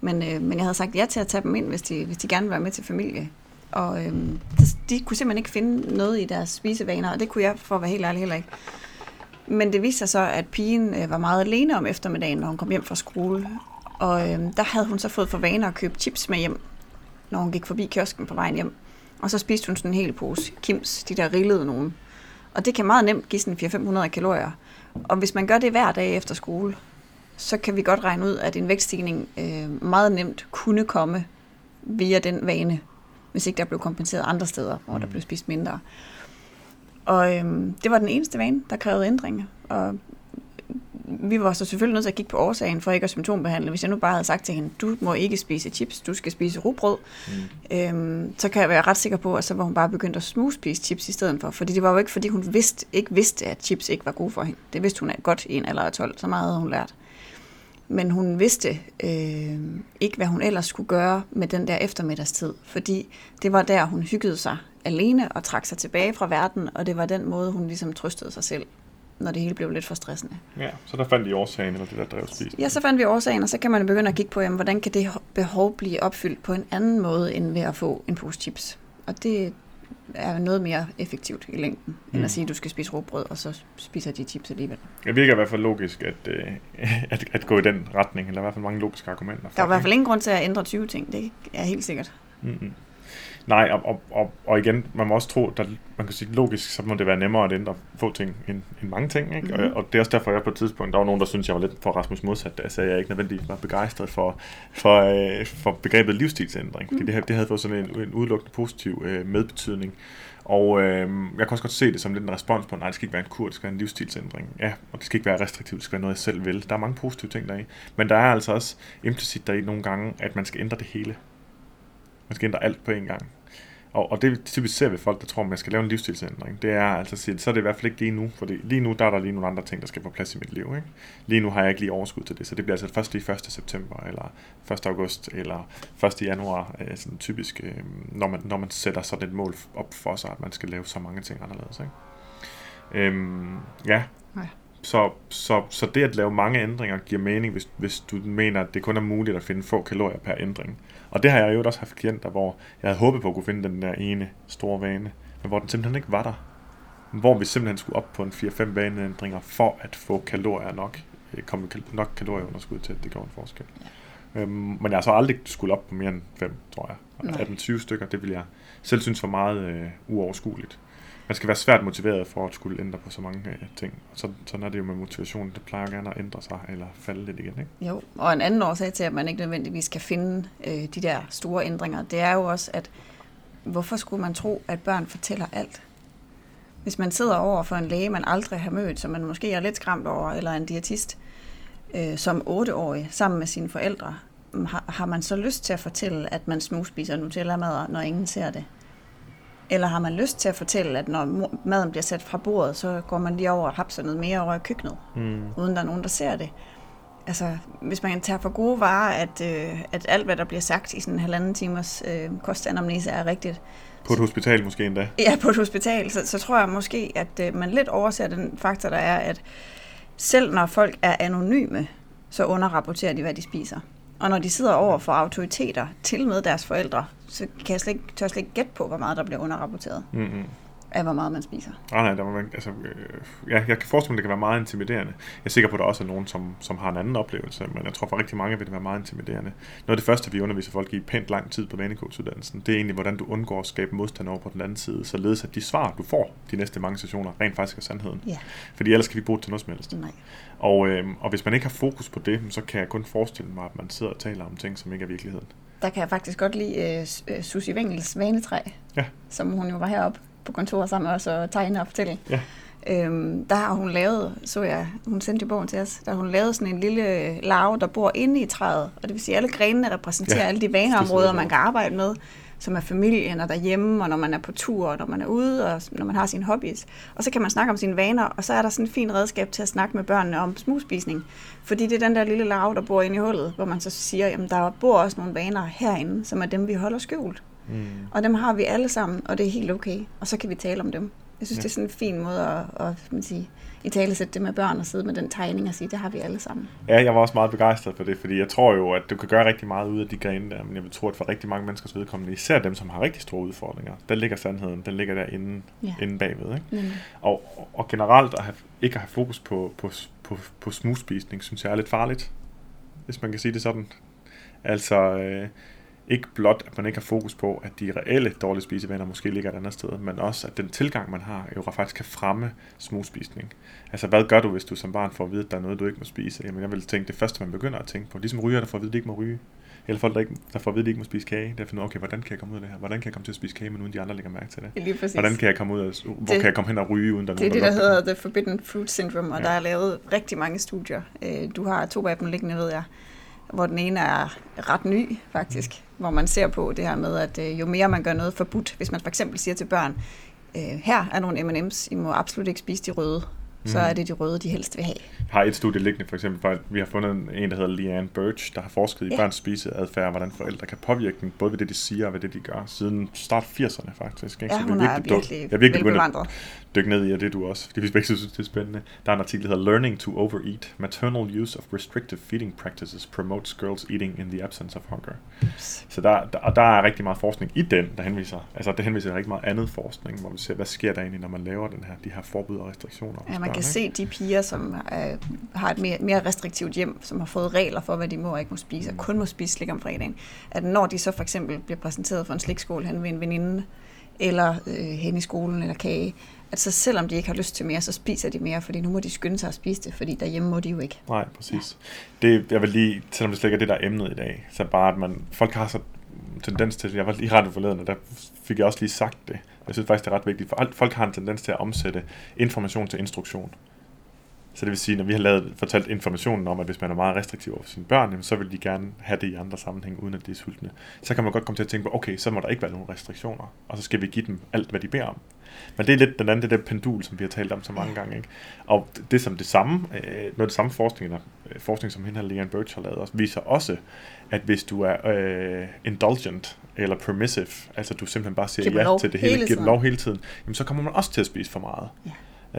men, øh, men jeg havde sagt ja til at tage dem ind, hvis de, hvis de gerne vil være med til familie. Og øhm, de kunne simpelthen ikke finde noget i deres spisevaner, og det kunne jeg, for at være helt ærlig, heller ikke. Men det viste sig så, at pigen øh, var meget alene om eftermiddagen, når hun kom hjem fra skole. Og øhm, der havde hun så fået for vaner at købe chips med hjem, når hun gik forbi kiosken på vejen hjem. Og så spiste hun sådan en hel pose Kims, de der rillede nogen. Og det kan meget nemt give sådan fire til fem hundrede kalorier. Og hvis man gør det hver dag efter skole, så kan vi godt regne ud, at en vægtstigning øh, meget nemt kunne komme via den vane, hvis ikke der blev kompenseret andre steder, hvor der blev spist mindre. Og øhm, det var den eneste vane, der krævede ændringer. Og vi var så selvfølgelig nødt til at kigge på årsagen for ikke at symptombehandle. Hvis jeg nu bare havde sagt til hende, du må ikke spise chips, du skal spise rugbrød, mm. øhm, så kan jeg være ret sikker på, at så var hun bare begyndt at smugspise chips i stedet for. Fordi det var jo ikke, fordi hun vidste, ikke vidste, at chips ikke var gode for hende. Det vidste hun godt i en alder af tolv, så meget havde hun lært. Men hun vidste øh, ikke, hvad hun ellers skulle gøre med den der eftermiddagstid, fordi det var der, hun hyggede sig alene og trak sig tilbage fra verden, og det var den måde, hun ligesom trøstede sig selv, når det hele blev lidt for stressende. Ja, så der fandt vi årsagen, eller det der drev spist. Ja, så fandt vi årsagen, og så kan man begynde at kigge på, jamen, hvordan kan det behov blive opfyldt på en anden måde, end ved at få en pose chips. Og det er noget mere effektivt i længden, end mm. at sige, at du skal spise rugbrød, og så spiser de chips alligevel. Det virker i hvert fald logisk at, øh, at, at gå i den retning, eller i hvert fald mange logiske argumenter. Der er i hvert fald ingen grund til at ændre tyve ting, det er helt sikkert. Mm-hmm. Nej, og, og, og, og igen, man må også tro, der, man kan sige, logisk, så må det være nemmere at ændre få ting end, end mange ting, ikke? Mm-hmm. Og, og det er også derfor, jeg på et tidspunkt, der var nogen, der syntes, jeg var lidt for Rasmus modsat, der sagde, jeg ikke nødvendigvis var begejstret for, for, øh, for begrebet livsstilsændring, fordi mm. det, her, det havde fået sådan en, en udelukkende positiv øh, medbetydning. Og øh, jeg kan også godt se det som lidt en respons på, nej, det skal ikke være en kur, det skal være en livsstilsændring. Ja, og det skal ikke være restriktivt, det skal være noget, jeg selv vil. Der er mange positive ting deri, men der er altså også implicit deri nogle gange, at man skal ændre det hele. Man skal ændre alt på en gang. Og, og det typisk ser vi folk, der tror, at man skal lave en livsstilsændring. Det er altså så er det i hvert fald ikke lige nu, for lige nu der er der lige nogle andre ting, der skal på plads i mit liv. Ikke? Lige nu har jeg ikke lige overskud til det, så det bliver altså først lige første september, eller første august, eller første januar, altså typisk, når man, når man sætter sådan et mål op for sig, at man skal lave så mange ting anderledes. Ikke? Øhm, ja. Nej. Så, så, så det at lave mange ændringer giver mening, hvis, hvis du mener, at det kun er muligt at finde få kalorier per ændring. Og det har jeg jo også haft klienter, hvor jeg havde håbet på at kunne finde den der ene store vane, men hvor den simpelthen ikke var der. Hvor vi simpelthen skulle op på en fire fem vaneændringer for at få kalorier nok, komme nok kalorieunderskud til, at det gør en forskel. Øhm, men jeg har så aldrig skulle op på mere end fem, tror jeg. atten til tyve stykker, det ville jeg selv synes var meget øh, uoverskueligt. Man skal være svært motiveret for at skulle ændre på så mange ting. Så, sådan er det jo med motivationen. Det plejer gerne at ændre sig eller falde lidt igen, ikke? Jo, og en anden årsag til, at man ikke nødvendigvis kan finde øh, de der store ændringer, det er jo også, at hvorfor skulle man tro, at børn fortæller alt? Hvis man sidder over for en læge, man aldrig har mødt, som man måske er lidt skræmt over, eller en diætist, øh, som otteårig sammen med sine forældre, har, har man så lyst til at fortælle, at man smugspiser Nutella-mad, når ingen ser det? Eller har man lyst til at fortælle, at når maden bliver sat fra bordet, så går man lige over og hapser noget mere over i køkkenet, mm. uden der er nogen, der ser det. Altså, hvis man tager for gode varer, at, øh, at alt, hvad der bliver sagt i sådan en halvanden timers øh, kostanamnese, er rigtigt. På et hospital måske endda? Ja, på et hospital. Så, så tror jeg måske, at øh, man lidt overser den faktor, der er, at selv når folk er anonyme, så underrapporterer de, hvad de spiser. Og når de sidder over for autoriteter, til med deres forældre, så kan jeg slet ikke, tør jeg slet ikke gætte på, hvor meget der bliver underrapporteret mm-hmm. af, hvor meget man spiser. Ah, nej, der må man, altså, øh, ja, jeg kan forestille mig, det kan være meget intimiderende. Jeg er sikker på, at der også er nogen, som, som har en anden oplevelse, men jeg tror for rigtig mange vil det være meget intimiderende. Noget af det første, vi underviser folk i pænt lang tid på vanekursuddannelsen, det er egentlig, hvordan du undgår at skabe modstand over på den anden side, således at de svar, du får de næste mange sessioner, rent faktisk er sandheden. Yeah. Fordi ellers kan vi bruge det til noget som helst. Nej. Og, øh, og hvis man ikke har fokus på det, så kan jeg kun forestille mig, at man sidder og taler om ting, som ikke er virkeligheden. Der kan jeg faktisk godt lide uh, Susi Wengels vanetræ, ja. Som hun jo var heroppe på kontoret sammen med os og tegne og fortælle. Ja. Øhm, der har hun lavet, så jeg, hun sendte jo bogen til os, der har hun lavet sådan en lille larve, der bor inde i træet. Og det vil sige, at alle grenene repræsenterer ja. Alle de vaneområder, man kan arbejde med, som er familien og derhjemme, og når man er på tur, og når man er ude, og når man har sine hobbies. Og så kan man snakke om sine vaner, og så er der sådan et fint redskab til at snakke med børnene om smugspisning. Fordi det er den der lille larve, der bor inde i hullet, hvor man så siger, jamen der bor også nogle vaner herinde, som er dem, vi holder skjult. Mm. Og dem har vi alle sammen, og det er helt okay. Og så kan vi tale om dem. Jeg synes, ja. Det er sådan en fin måde at, at man siger, i tale sætte det med børn og sidde med den tegning og sige, det har vi alle sammen. Ja, jeg var også meget begejstret for det, fordi jeg tror jo, at du kan gøre rigtig meget ud af de grene der, men jeg vil tro, at for rigtig mange menneskers vedkommende, især dem, som har rigtig store udfordringer, der ligger sandheden, den ligger derinde ja. Inde bagved. Ikke? Mm. Og, og generelt at have, ikke at have fokus på, på, på, på smugspisning, synes jeg er lidt farligt, hvis man kan sige det sådan. Altså... Øh, Ikke blot, at man ikke har fokus på, at de reelle dårlige spisevaner måske ligger et andet sted, men også, at den tilgang, man har, jo faktisk kan fremme smugspisning. Altså, hvad gør du, hvis du som barn får at vide, at der er noget, du ikke må spise? Jamen, jeg vil tænke, det første, man begynder at tænke på, ligesom ryger, der får at vide, at de ikke må ryge. Eller folk, der, ikke, der får at vide, at de ikke må spise kage. Der finder okay, hvordan kan jeg komme ud af det her? Hvordan kan jeg komme til at spise kage, men uden de andre lægger mærke til det? Hvordan kan jeg komme ud af, hvor det, kan jeg komme hen og ryge, uden der er nogen, der lugter? Det er det, der hedder The Forbidden Fruit Syndrome, og ja. Der er lavet rigtig mange studier. Du har to af dem liggende, ved jeg. Hvor den ene er ret ny, faktisk, mm. hvor man ser på det her med, at øh, jo mere man gør noget forbudt, hvis man for eksempel siger til børn, øh, her er nogle M and M's, I må absolut ikke spise de røde, mm. så er det de røde, de helst vil have. Jeg har et studie liggende, for eksempel, for vi har fundet en, der hedder Leanne Birch, der har forsket i ja. Børns spiseadfærd, hvordan forældre kan påvirke dem, både ved det, de siger og ved det, de gør, siden start firserne, faktisk. Ikke? Ja, hun så er virkelig, virkelig, duk, jeg virkelig velbevandret. Jeg at dykke ned i, og det du også, fordi vi begge synes, det er spændende. Der er en artikel, der hedder Learning to Overeat. Maternal Use of Restrictive Feeding Practices Promotes Girls Eating in the Absence of Hunger. Ups. Så der, der, der er rigtig meget forskning i den, der henviser, altså det henviser rigtig meget andet forskning, hvor vi ser, hvad sker der egentlig, når man laver den her, de her forbud og restriktioner. Ja, man kan se de piger, som øh, har et mere, mere restriktivt hjem, som har fået regler for, hvad de må og ikke må spise, og kun må spise slik om fredagen, at når de så for eksempel bliver præsenteret for en slikskål hen ved en veninde, eller øh, hen i skolen, eller kage, at så selvom de ikke har lyst til mere, så spiser de mere, fordi nu må de skynde sig at spise det, fordi derhjemme må de jo ikke. Nej, præcis. Ja. Det, jeg vil lige, selvom det slet ikke er det, der er emnet i dag, så bare, at man, folk har så tendens til, jeg var lige ret forleden, og der fik jeg også lige sagt det. Jeg synes faktisk, det er ret vigtigt, for folk har en tendens til at omsætte information til instruktion. Så det vil sige, når vi har lavet, fortalt informationen om, at hvis man er meget restriktiv over for sine børn, så vil de gerne have det i andre sammenhæng, uden at de er sultne. Så kan man godt komme til at tænke på, okay, så må der ikke være nogen restriktioner, og så skal vi give dem alt, hvad de beder om. Men det er lidt den anden, det der pendul, som vi har talt om så mange gange, ikke? Og det som det samme, noget af det samme forskning, forskning som hende her Leanne Birch har lavet, viser også, at hvis du er øh, indulgent eller permissive, altså du simpelthen bare siger ja lov, til det hele, hele giver lov hele tiden, jamen, så kommer man også til at spise for meget. Ja.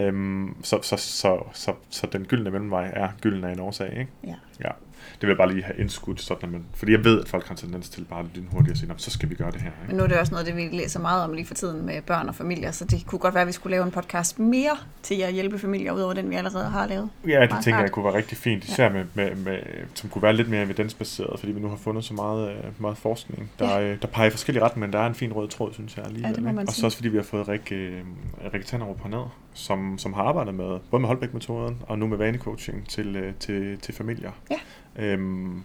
Øhm, så, så, så, så, så den gyldne mellemvej er gylden af en årsag, ikke? Ja. Ja. Det vil jeg bare lige have indskudt, sådan man, fordi jeg ved, at folk har tendens til bare lidt hurtigt at sige, så skal vi gøre det her, ikke? Men nu er det også noget, det vi læser meget om lige for tiden med børn og familier, så det kunne godt være, at vi skulle lave en podcast mere til at hjælpe familier, udover den, vi allerede har lavet. Ja, det tænker jeg kunne være rigtig fint, især ja. med, med, med, som kunne være lidt mere evidensbaseret, fordi vi nu har fundet så meget, meget forskning, der, ja. der peger i forskellige retninger, men der er en fin rød tråd, synes jeg alligevel. Ja, det må man sige. Og så også fordi vi har fået Rikke, Rikke Tanderup herned, som, som har arbejdet med, både med Holbæk-metoden og nu med vanecoaching til, til, til familier. Ja. Øhm,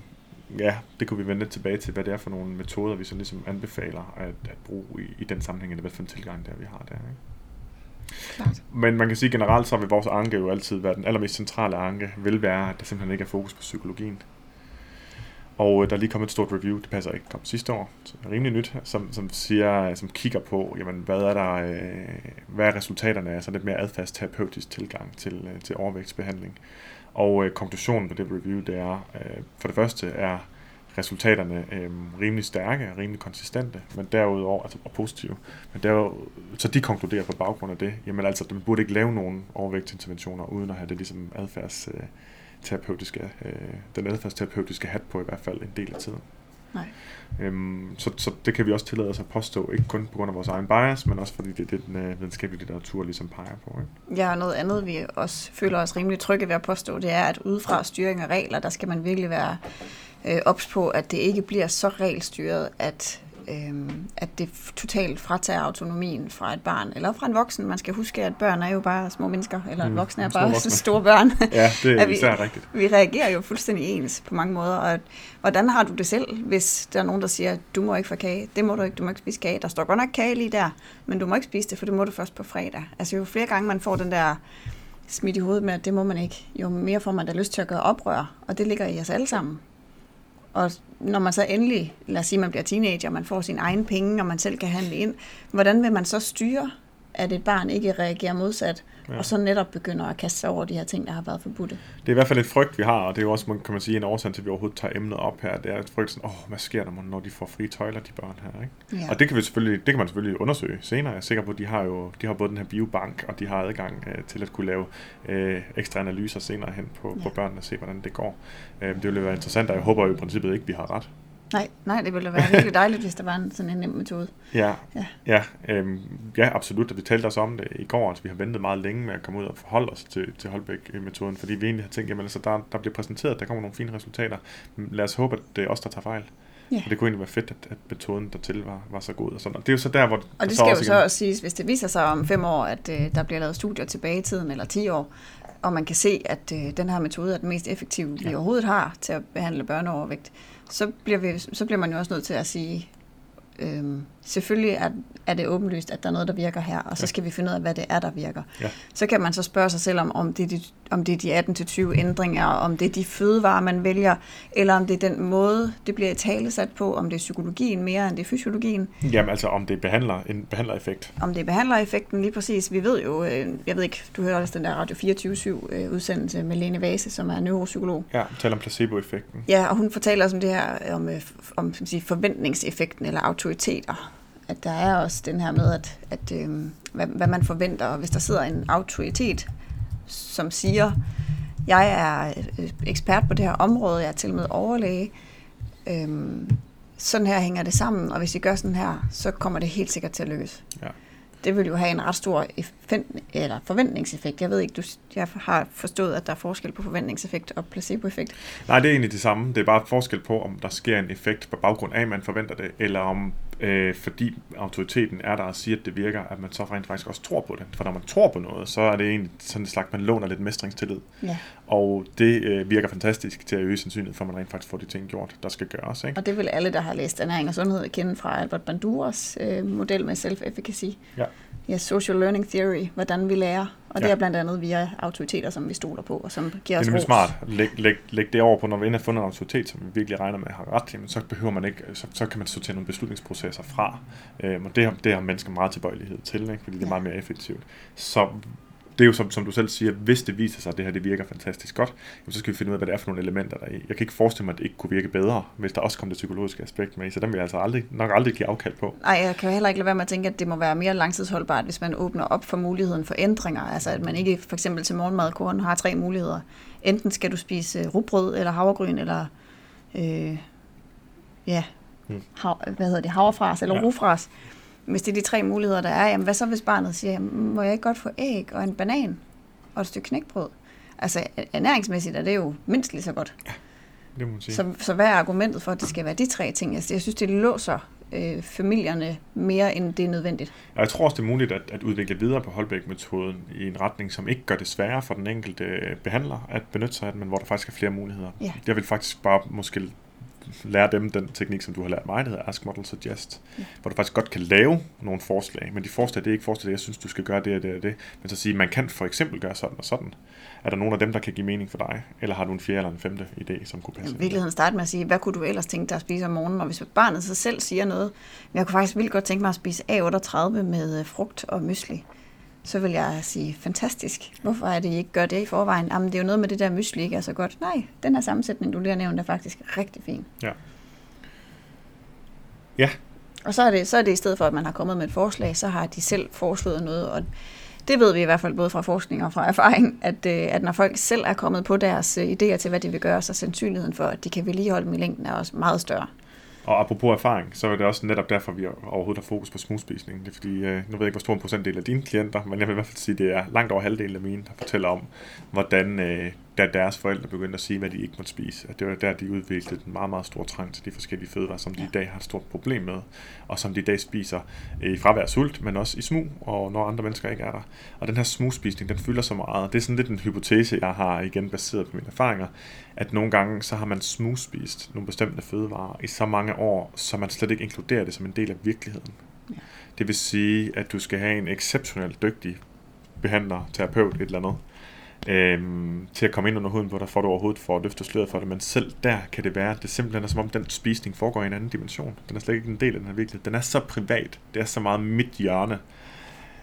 ja, det kunne vi vende lidt tilbage til, hvad det er for nogle metoder, vi så ligesom anbefaler at, at bruge i, i den sammenhæng, eller hvad for en tilgang der vi har der, ikke? Klart. Men man kan sige generelt, så vil vores anke jo altid være, den allermest centrale anke vil være, at der simpelthen ikke er fokus på psykologien. Og der er lige kommet et stort review, det passer ikke, kom sidste år, rimelig nyt, som, som, siger, som kigger på, jamen, hvad, er der, øh, hvad er resultaterne af sådan lidt mere adfærdsterapeutisk tilgang til, øh, til overvægtsbehandling. Og øh, konklusionen på det review, det er, øh, for det første er resultaterne øh, rimelig stærke og rimelig konsistente, men derudover, altså, og positive. Men derudover, så de konkluderer på baggrund af det, jamen altså, man burde ikke lave nogen overvægtinterventioner, uden at have det ligesom adfærdsterapeutiske, øh, den adfærdsterapeutiske hat på i hvert fald en del af tiden. Nej. Øhm, så, så det kan vi også tillade os at påstå, ikke kun på grund af vores egen bias, men også fordi det, det er den øh, videnskabelige litteratur ligesom peger på, ikke? Ja, og noget andet vi også føler os rimelig trygge ved at påstå, det er, at udefra styring og regler, der skal man virkelig være øh, ops på, at det ikke bliver så regelstyret, at, øh, at det totalt fratager autonomien fra et barn eller fra en voksen. Man skal huske, at børn er jo bare små mennesker, eller mm, voksne er bare voksne. Store børn. Ja, det er især rigtigt. Vi reagerer jo fuldstændig ens på mange måder, og hvordan har du det selv, hvis der er nogen, der siger, du må ikke få kage, det må du ikke, du må ikke spise kage, der står godt nok kage lige der, men du må ikke spise det, for det må du først på fredag. Altså jo flere gange man får den der smidt i hovedet med, at det må man ikke, jo mere får man da lyst til at gøre oprør, og det ligger i os alle sammen. Og når man så endelig, lad os sige, man bliver teenager, man får sine egne penge, og man selv kan handle ind, hvordan vil man så styre, at et barn ikke reagerer modsat, ja. og så netop begynder at kaste sig over de her ting, der har været forbudte? Det er i hvert fald et frygt, vi har, og det er jo også, kan man sige, en årsag til, at vi overhovedet tager emnet op her. Det er et frygt sådan, åh, hvad sker der, når de får frie tøjler, de børn her, ikke? Ja. Og det kan, vi selvfølgelig, det kan man selvfølgelig undersøge senere. Jeg er sikker på, at de har jo de har både den her biobank, og de har adgang øh, til at kunne lave øh, ekstra analyser senere hen på, ja. på børnene og se, hvordan det går. Øh, det vil jo være interessant, og jeg håber jo i princippet ikke, vi har ret. Nej, nej, det ville være virkelig dejligt, hvis der var en, sådan en nem metode. Ja, ja. Ja, øhm, ja absolut, og vi talte også om det i går, altså vi har ventet meget længe med at komme ud og forholde os til, til Holbæk-metoden, fordi vi egentlig har tænkt, jamen altså, der, der bliver præsenteret, der kommer nogle fine resultater, lad os håbe, at det er os, der tager fejl. Ja. Og det kunne egentlig være fedt, at, at metoden dertil var, var så god. Og, sådan. Og det er jo så der, hvor... Og det skal jo så også siges, hvis det viser sig om fem år, at øh, der bliver lavet studier tilbage i tiden, eller ti år, og man kan se, at øh, den her metode er den mest effektive, vi ja. overhovedet har til at behandle børneovervægt, så bliver, vi, så bliver man jo også nødt til at sige, øh, selvfølgelig er, er det åbenlyst, at der er noget, der virker her, og så ja. skal vi finde ud af, hvad det er, der virker. Ja. Så kan man så spørge sig selv, om, om, det, er de, om det er de atten til tyve ændringer, om det er de fødevarer, man vælger, eller om det er den måde, det bliver talesat på, om det er psykologien mere, end det er fysiologien. Jamen altså, om det behandler en behandlereffekt. Om det er behandlereffekten, lige præcis. Vi ved jo, øh, jeg ved ikke, du hører også den der Radio fireogtyve syv-udsendelse øh, med Lene Vase, som er neuropsykolog. Ja, taler om placeboeffekten. Ja, og hun fortæller også om det her, om, om skal man sige, forventningseffekten eller autoriteter. At der er også den her med, at, at øh, hvad, hvad man forventer, og hvis der sidder en autoritet, som siger, jeg er ekspert på det her område, jeg er til og med overlæge, øh, sådan her hænger det sammen, og hvis I gør sådan her, så kommer det helt sikkert til at lykkes. Ja. det vil jo have en ret stor eff- eller forventningseffekt. Jeg ved ikke, du, jeg har forstået, at der er forskel på forventningseffekt og placeboeffekt. Nej, det er egentlig det samme. Det er bare forskel på, om der sker en effekt på baggrund af, at man forventer det, eller om øh, fordi autoriteten er der og siger, at det virker, at man så rent faktisk også tror på det. For når man tror på noget, så er det egentlig sådan et slags, man låner lidt mestringstillid. Ja. Og det øh, virker fantastisk til at øge sandsynligheden for, at man rent faktisk får de ting gjort, der skal gøres. Ikke? Og det vil alle, der har læst Ernæring og Sundhed, kende fra Albert Banduras øh, model med self-efficacy. Ja. Ja, social learning theory, hvordan vi lærer. Og ja. Det er blandt andet via autoriteter, som vi stoler på, og som giver os ros. Det er smart. Læg, læg, læg det over på, når vi ender har fundet en autoritet, som vi virkelig regner med har ret til, men så behøver man ikke, så, så kan man sortere nogle beslutningsprocesser fra. Øhm, og det har, det har mennesker meget tilbøjelighed til, ikke? Fordi det er meget mere effektivt. Så det er jo som, som du selv siger, hvis det viser sig, at det her det virker fantastisk godt, så skal vi finde ud af, hvad det er for nogle elementer, der er i. Jeg kan ikke forestille mig, at det ikke kunne virke bedre, hvis der også kom det psykologiske aspekt med i, så dem vil jeg altså aldrig, nok aldrig give afkald på. Nej, jeg kan heller ikke lade være med at tænke, at det må være mere langtidsholdbart, hvis man åbner op for muligheden for ændringer. Altså at man ikke for eksempel til morgenmadkurven har tre muligheder. Enten skal du spise rugbrød eller havregryn, eller øh, ja, hmm. hav, hvad hedder det, havrefras eller ja. rugfras. Hvis det er de tre muligheder, der er, jamen hvad så hvis barnet siger, jamen, må jeg ikke godt få æg og en banan og et stykke knækbrød? Altså ernæringsmæssigt er det jo mindst lige så godt. Ja, det må man sige. Så, så hvad er argumentet for, at det skal være de tre ting? Altså, jeg synes, det låser øh, familierne mere, end det er nødvendigt. Jeg tror også, det er muligt at, at udvikle videre på Holbæk-metoden i en retning, som ikke gør det sværere for den enkelte behandler at benytte sig af den, men hvor der faktisk er flere muligheder. Ja. Jeg vil faktisk bare måske lære dem den teknik, som du har lært mig, der hedder Ask, Model, Suggest, ja. Hvor du faktisk godt kan lave nogle forslag, men de forslag, det er ikke forslag, jeg synes, du skal gøre det og det og det, men så sige, man kan for eksempel gøre sådan og sådan. Er der nogen af dem, der kan give mening for dig, eller har du en fjerde eller en femte idé, som kunne passe? I virkeligheden starte med at sige, hvad kunne du ellers tænke dig at spise om morgenen, og hvis barnet så selv siger noget, men jeg kunne faktisk vildt godt tænke mig at spise A otteogtredive med frugt og mysli, så vil jeg sige, fantastisk. Hvorfor er det, I ikke gør det i forvejen? Jamen, det er jo noget med det der mysli, ikke er så godt. Nej, den her sammensætning, du lige har nævnt, er faktisk rigtig fin. Ja. Ja. Og så er, det, så er det i stedet for, at man har kommet med et forslag, så har de selv foreslået noget, og det ved vi i hvert fald både fra forskning og fra erfaring, at, at når folk selv er kommet på deres idéer til, hvad de vil gøre, så sandsynligheden for, at de kan vedligeholde dem i længden, er også meget større. Og apropos erfaring, så er det også netop derfor, vi overhovedet har fokus på smugspisning. Det er fordi, nu ved jeg ikke, hvor stor en procentdel af dine klienter, men jeg vil i hvert fald sige, at det er langt over halvdelen af mine, der fortæller om, hvordan da deres forældre begyndte at sige, hvad de ikke måtte spise. Og det var der, de udviklede en meget, meget stor trang til de forskellige fødevarer, som de ja. i dag har et stort problem med, og som de i dag spiser i fravær af sult, men også i smug, og når andre mennesker ikke er der. Og den her smugspisning, den fylder så meget. Det er sådan lidt en hypotese, jeg har igen baseret på mine erfaringer, at nogle gange, så har man smugspist nogle bestemte fødevarer i så mange år, så man slet ikke inkluderer det som en del af virkeligheden. Ja. Det vil sige, at du skal have en exceptionelt dygtig behandler, terapeut, et eller andet, Øhm, til at komme ind under huden på dig, får du overhovedet for at løfte sløret for det, men selv der kan det være, at det simpelthen er som om den spisning foregår i en anden dimension. Den er slet ikke en del af den her virkelighed. Den er så privat, det er så meget mit hjørne,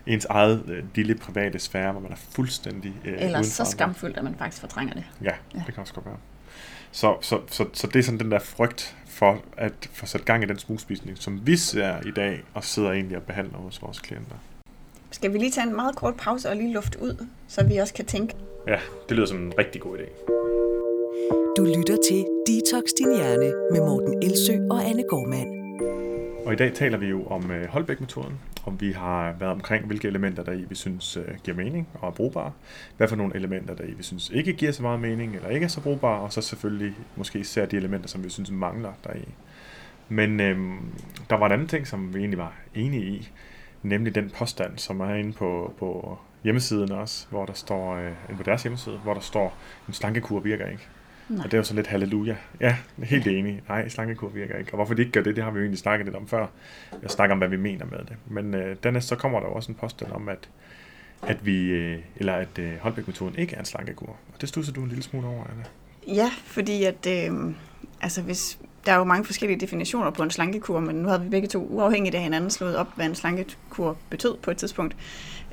ens eget øh, lille private sfære, hvor man er fuldstændig øh, eller så skamfuldt, at man faktisk fortrænger det. Ja, ja. Det kan også godt være. Så, så, så, så det er sådan den der frygt for at få sat gang i den smugspisning, som vi ser i dag, og sidder egentlig og behandler hos vores klienter. Skal vi lige tage en meget kort pause og lige lufte ud, så vi også kan tænke? Ja, det lyder som en rigtig god idé. Du lytter til Detox din hjerne med Morten Elsø og Anne Gormann. Og i dag taler vi jo om øh, Holbæk-metoden, om vi har været omkring, hvilke elementer der i, vi synes øh, giver mening og er brugbare, hvad for nogle elementer der i, vi synes ikke giver så meget mening eller ikke er så brugbare, og så selvfølgelig måske især de elementer, som vi synes mangler der i. Men øh, der var en anden ting, som vi egentlig var enige i, nemlig den påstand, som er inde på, på hjemmesiden også, hvor der står, øh, på deres hjemmeside, hvor der står, en slankekur virker ikke. Nej. Og det er jo så lidt halleluja. Ja, helt ja. enig. Nej, slankekur virker ikke. Og hvorfor de ikke gør det, det har vi jo egentlig snakket lidt om før. Jeg snakker om, hvad vi mener med det. Men øh, dernæst så kommer der også en påstand om, at, at, vi, øh, eller at øh, Holbæk-metoden ikke er en slankekur. Og det studser du en lille smule over, Anna. Ja, fordi at, øh, altså hvis... Der er jo mange forskellige definitioner på en slankekur, men nu havde vi begge to uafhængigt af hinanden slået op, hvad en slankekur betød på et tidspunkt.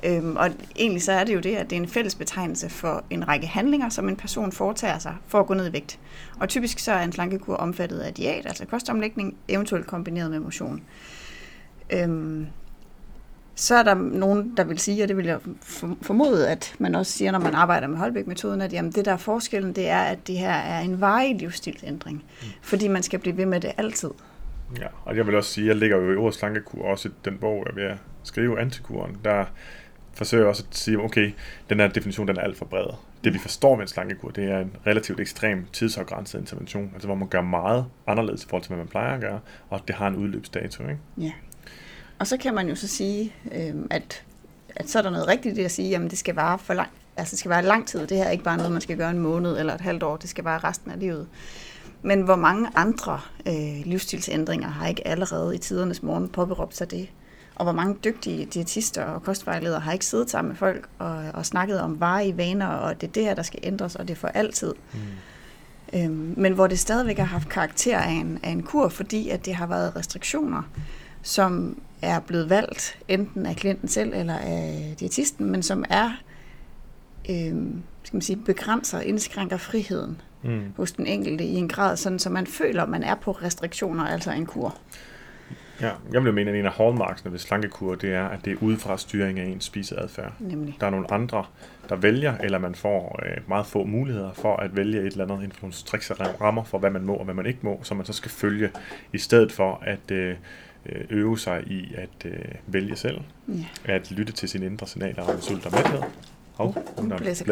Øhm, og egentlig så er det jo det, at det er en fælles betegnelse for en række handlinger, som en person foretager sig for at gå ned i vægt. Og typisk så er en slankekur omfattet af diæt, altså kostomlægning, eventuelt kombineret med motion. Øhm, så er der nogen, der vil sige, og det vil jeg formode, at man også siger, når man arbejder med Holbæk-metoden, at jamen, det der er forskellen, det er, at det her er en varig livsstilsændring, mm. fordi man skal blive ved med det altid. Ja, og jeg vil også sige, at jeg ligger jo i ordet slankekur også den bog, jeg er ved at skrive, Antikuren, der forsøger også at sige, okay, den her definition, den er alt for bred. Det vi forstår med en slankekur, det er en relativt ekstrem tidsafgrænset intervention, altså hvor man gør meget anderledes i forhold til, hvad man plejer at gøre, og det har en udløbsdato, ikke? Ja, og så kan man jo så sige, øh, at, at så er der noget rigtigt i at sige, jamen det skal vare for lang, altså det skal vare lang tid, det her er ikke bare noget, man skal gøre en måned eller et halvt år, det skal vare resten af livet. Men hvor mange andre øh, livsstilsændringer har ikke allerede i tidernes morgen påberåbt sig det? Og hvor mange dygtige diætister og kostvejledere har ikke siddet sammen med folk og, og snakket om varige vaner, og det er det her, der skal ændres, og det er for altid. Mm. Øhm, men hvor det stadigvæk har haft karakter af en, af en kur, fordi at det har været restriktioner, som er blevet valgt enten af klienten selv eller af diætisten, men som er øhm, skal man sige, begrænser og indskrænker friheden mm. hos den enkelte i en grad, sådan, så man føler, at man er på restriktioner, altså en kur. Ja, jeg vil mene, at en af hallmarksene ved slankekur, det er, at det er udefra styring af ens spiseadfærd. Nemlig. Der er nogle andre, der vælger, eller man får øh, meget få muligheder for at vælge et eller andet inden for nogle strikse rammer for, hvad man må og hvad man ikke må, som man så skal følge, i stedet for at øh, øve sig i at øh, vælge selv, ja. At lytte til sine indre signaler og sult og mæthed. Hov, hun er blæst.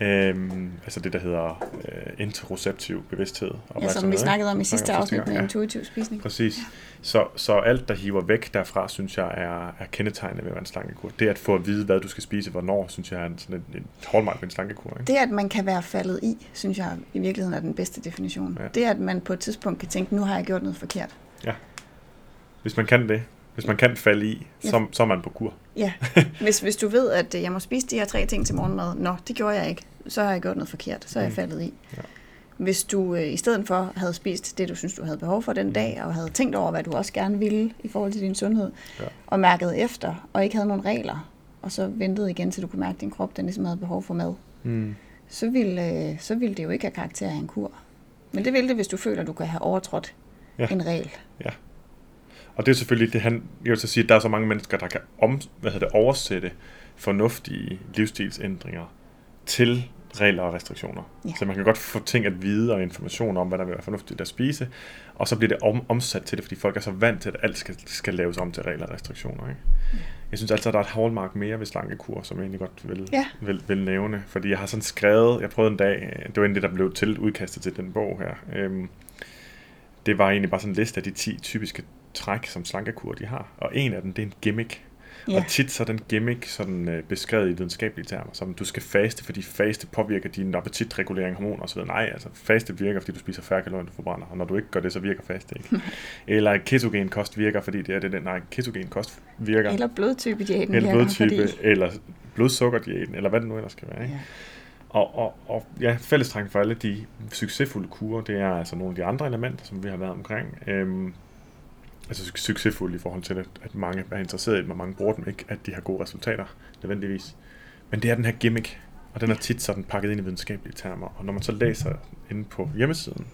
Øhm, altså det, der hedder øh, interoceptiv bevidsthed. Ja, som vi snakkede om i sidste afsnit med ja. Intuitiv spisning. Præcis. Ja. Så, så alt, der hiver væk derfra, synes jeg, er, er kendetegnende ved en slankekur. Det at få at vide, hvad du skal spise, hvornår, synes jeg, er en, sådan en, en hallmark ved en slankekur. Ikke? Det, at man kan være faldet i, synes jeg i virkeligheden er den bedste definition. Ja. Det, at man på et tidspunkt kan tænke, nu har jeg gjort noget forkert. Ja. Hvis man kan det. Hvis man kan falde i, så, ja. Så er man på kur. Ja, hvis, hvis du ved, at jeg må spise de her tre ting til morgenmad, nå, det gjorde jeg ikke, så har jeg gjort noget forkert, så er jeg mm. faldet i. Ja. Hvis du øh, i stedet for havde spist det, du synes, du havde behov for den mm. dag, og havde tænkt over, hvad du også gerne ville i forhold til din sundhed, ja. Og mærkede efter, og ikke havde nogen regler, og så ventede igen, til du kunne mærke, din krop den ligesom havde behov for mad, mm. så, ville, øh, så ville det jo ikke have karakter af en kur. Men det ville det, hvis du føler, du kan have overtrådt ja. En regel. Ja. Og det er selvfølgelig det, han, jeg vil så sige, at der er så mange mennesker, der kan om, hvad hedder det, oversætte fornuftige livsstilsændringer til regler og restriktioner. Ja. Så man kan godt få ting at vide og information om, hvad der vil være fornuftigt at spise, og så bliver det om, omsat til det, fordi folk er så vant til, at alt skal, skal laves om til regler og restriktioner. Ikke? Ja. Jeg synes altid, at der er et hallmark mere ved slankekur, som jeg egentlig godt vil, ja. vil, vil nævne. Fordi jeg har sådan skrevet, jeg prøvede en dag, det var egentlig det, der blev til, udkastet til den bog her. Øhm, det var egentlig bare sådan en liste af de ti typiske træk, som slankekur de har. Og en af dem, det er en gimmick. Yeah. Og tit så er den gimmick sådan, øh, beskrevet i videnskabelige termer, som du skal faste, fordi faste påvirker din appetitregulering, hormoner osv. Nej, altså faste virker, fordi du spiser færre kalorier, end du forbrænder, og når du ikke gør det, så virker faste ikke. Eller ketogen kost virker, fordi det er det, nej, ketogen kost virker. Eller blodtypediæten. Eller blodtype, fordi... eller blodsukkerdiæten, eller hvad det nu ellers skal være, ikke? Yeah. Og, og, og ja, fællestrækken for alle de succesfulde kurer, det er altså nogle af de andre elementer, som vi har været omkring. Øhm, altså succesfulde i forhold til, at, at mange er interesserede i dem, og mange bruger dem ikke, at de har gode resultater, nødvendigvis. Men det er den her gimmick, og den er tit sådan pakket ind i videnskabelige termer, og når man så læser inde på hjemmesiden,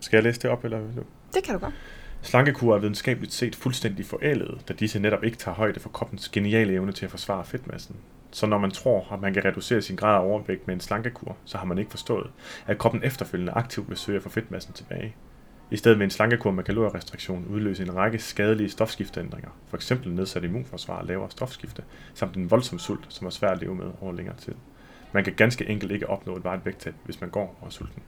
skal jeg læse det op, eller nu? Det kan du godt. Slankekur er videnskabeligt set fuldstændig forældet, da disse netop ikke tager højde for kroppens geniale evne til at forsvare fedtmassen. Så når man tror, at man kan reducere sin grad af overvægt med en slankekur, så har man ikke forstået, at kroppen efterfølgende aktivt vil søge at få fedtmassen tilbage. I stedet med en slankekur med kalorierestriktion udløser en række skadelige stofskifteændringer, f.eks. nedsat immunforsvar og lavere stofskifte, samt en voldsom sult, som er svær at leve med over længere tid. Man kan ganske enkelt ikke opnå et varigt vægttab, hvis man går og er sulten.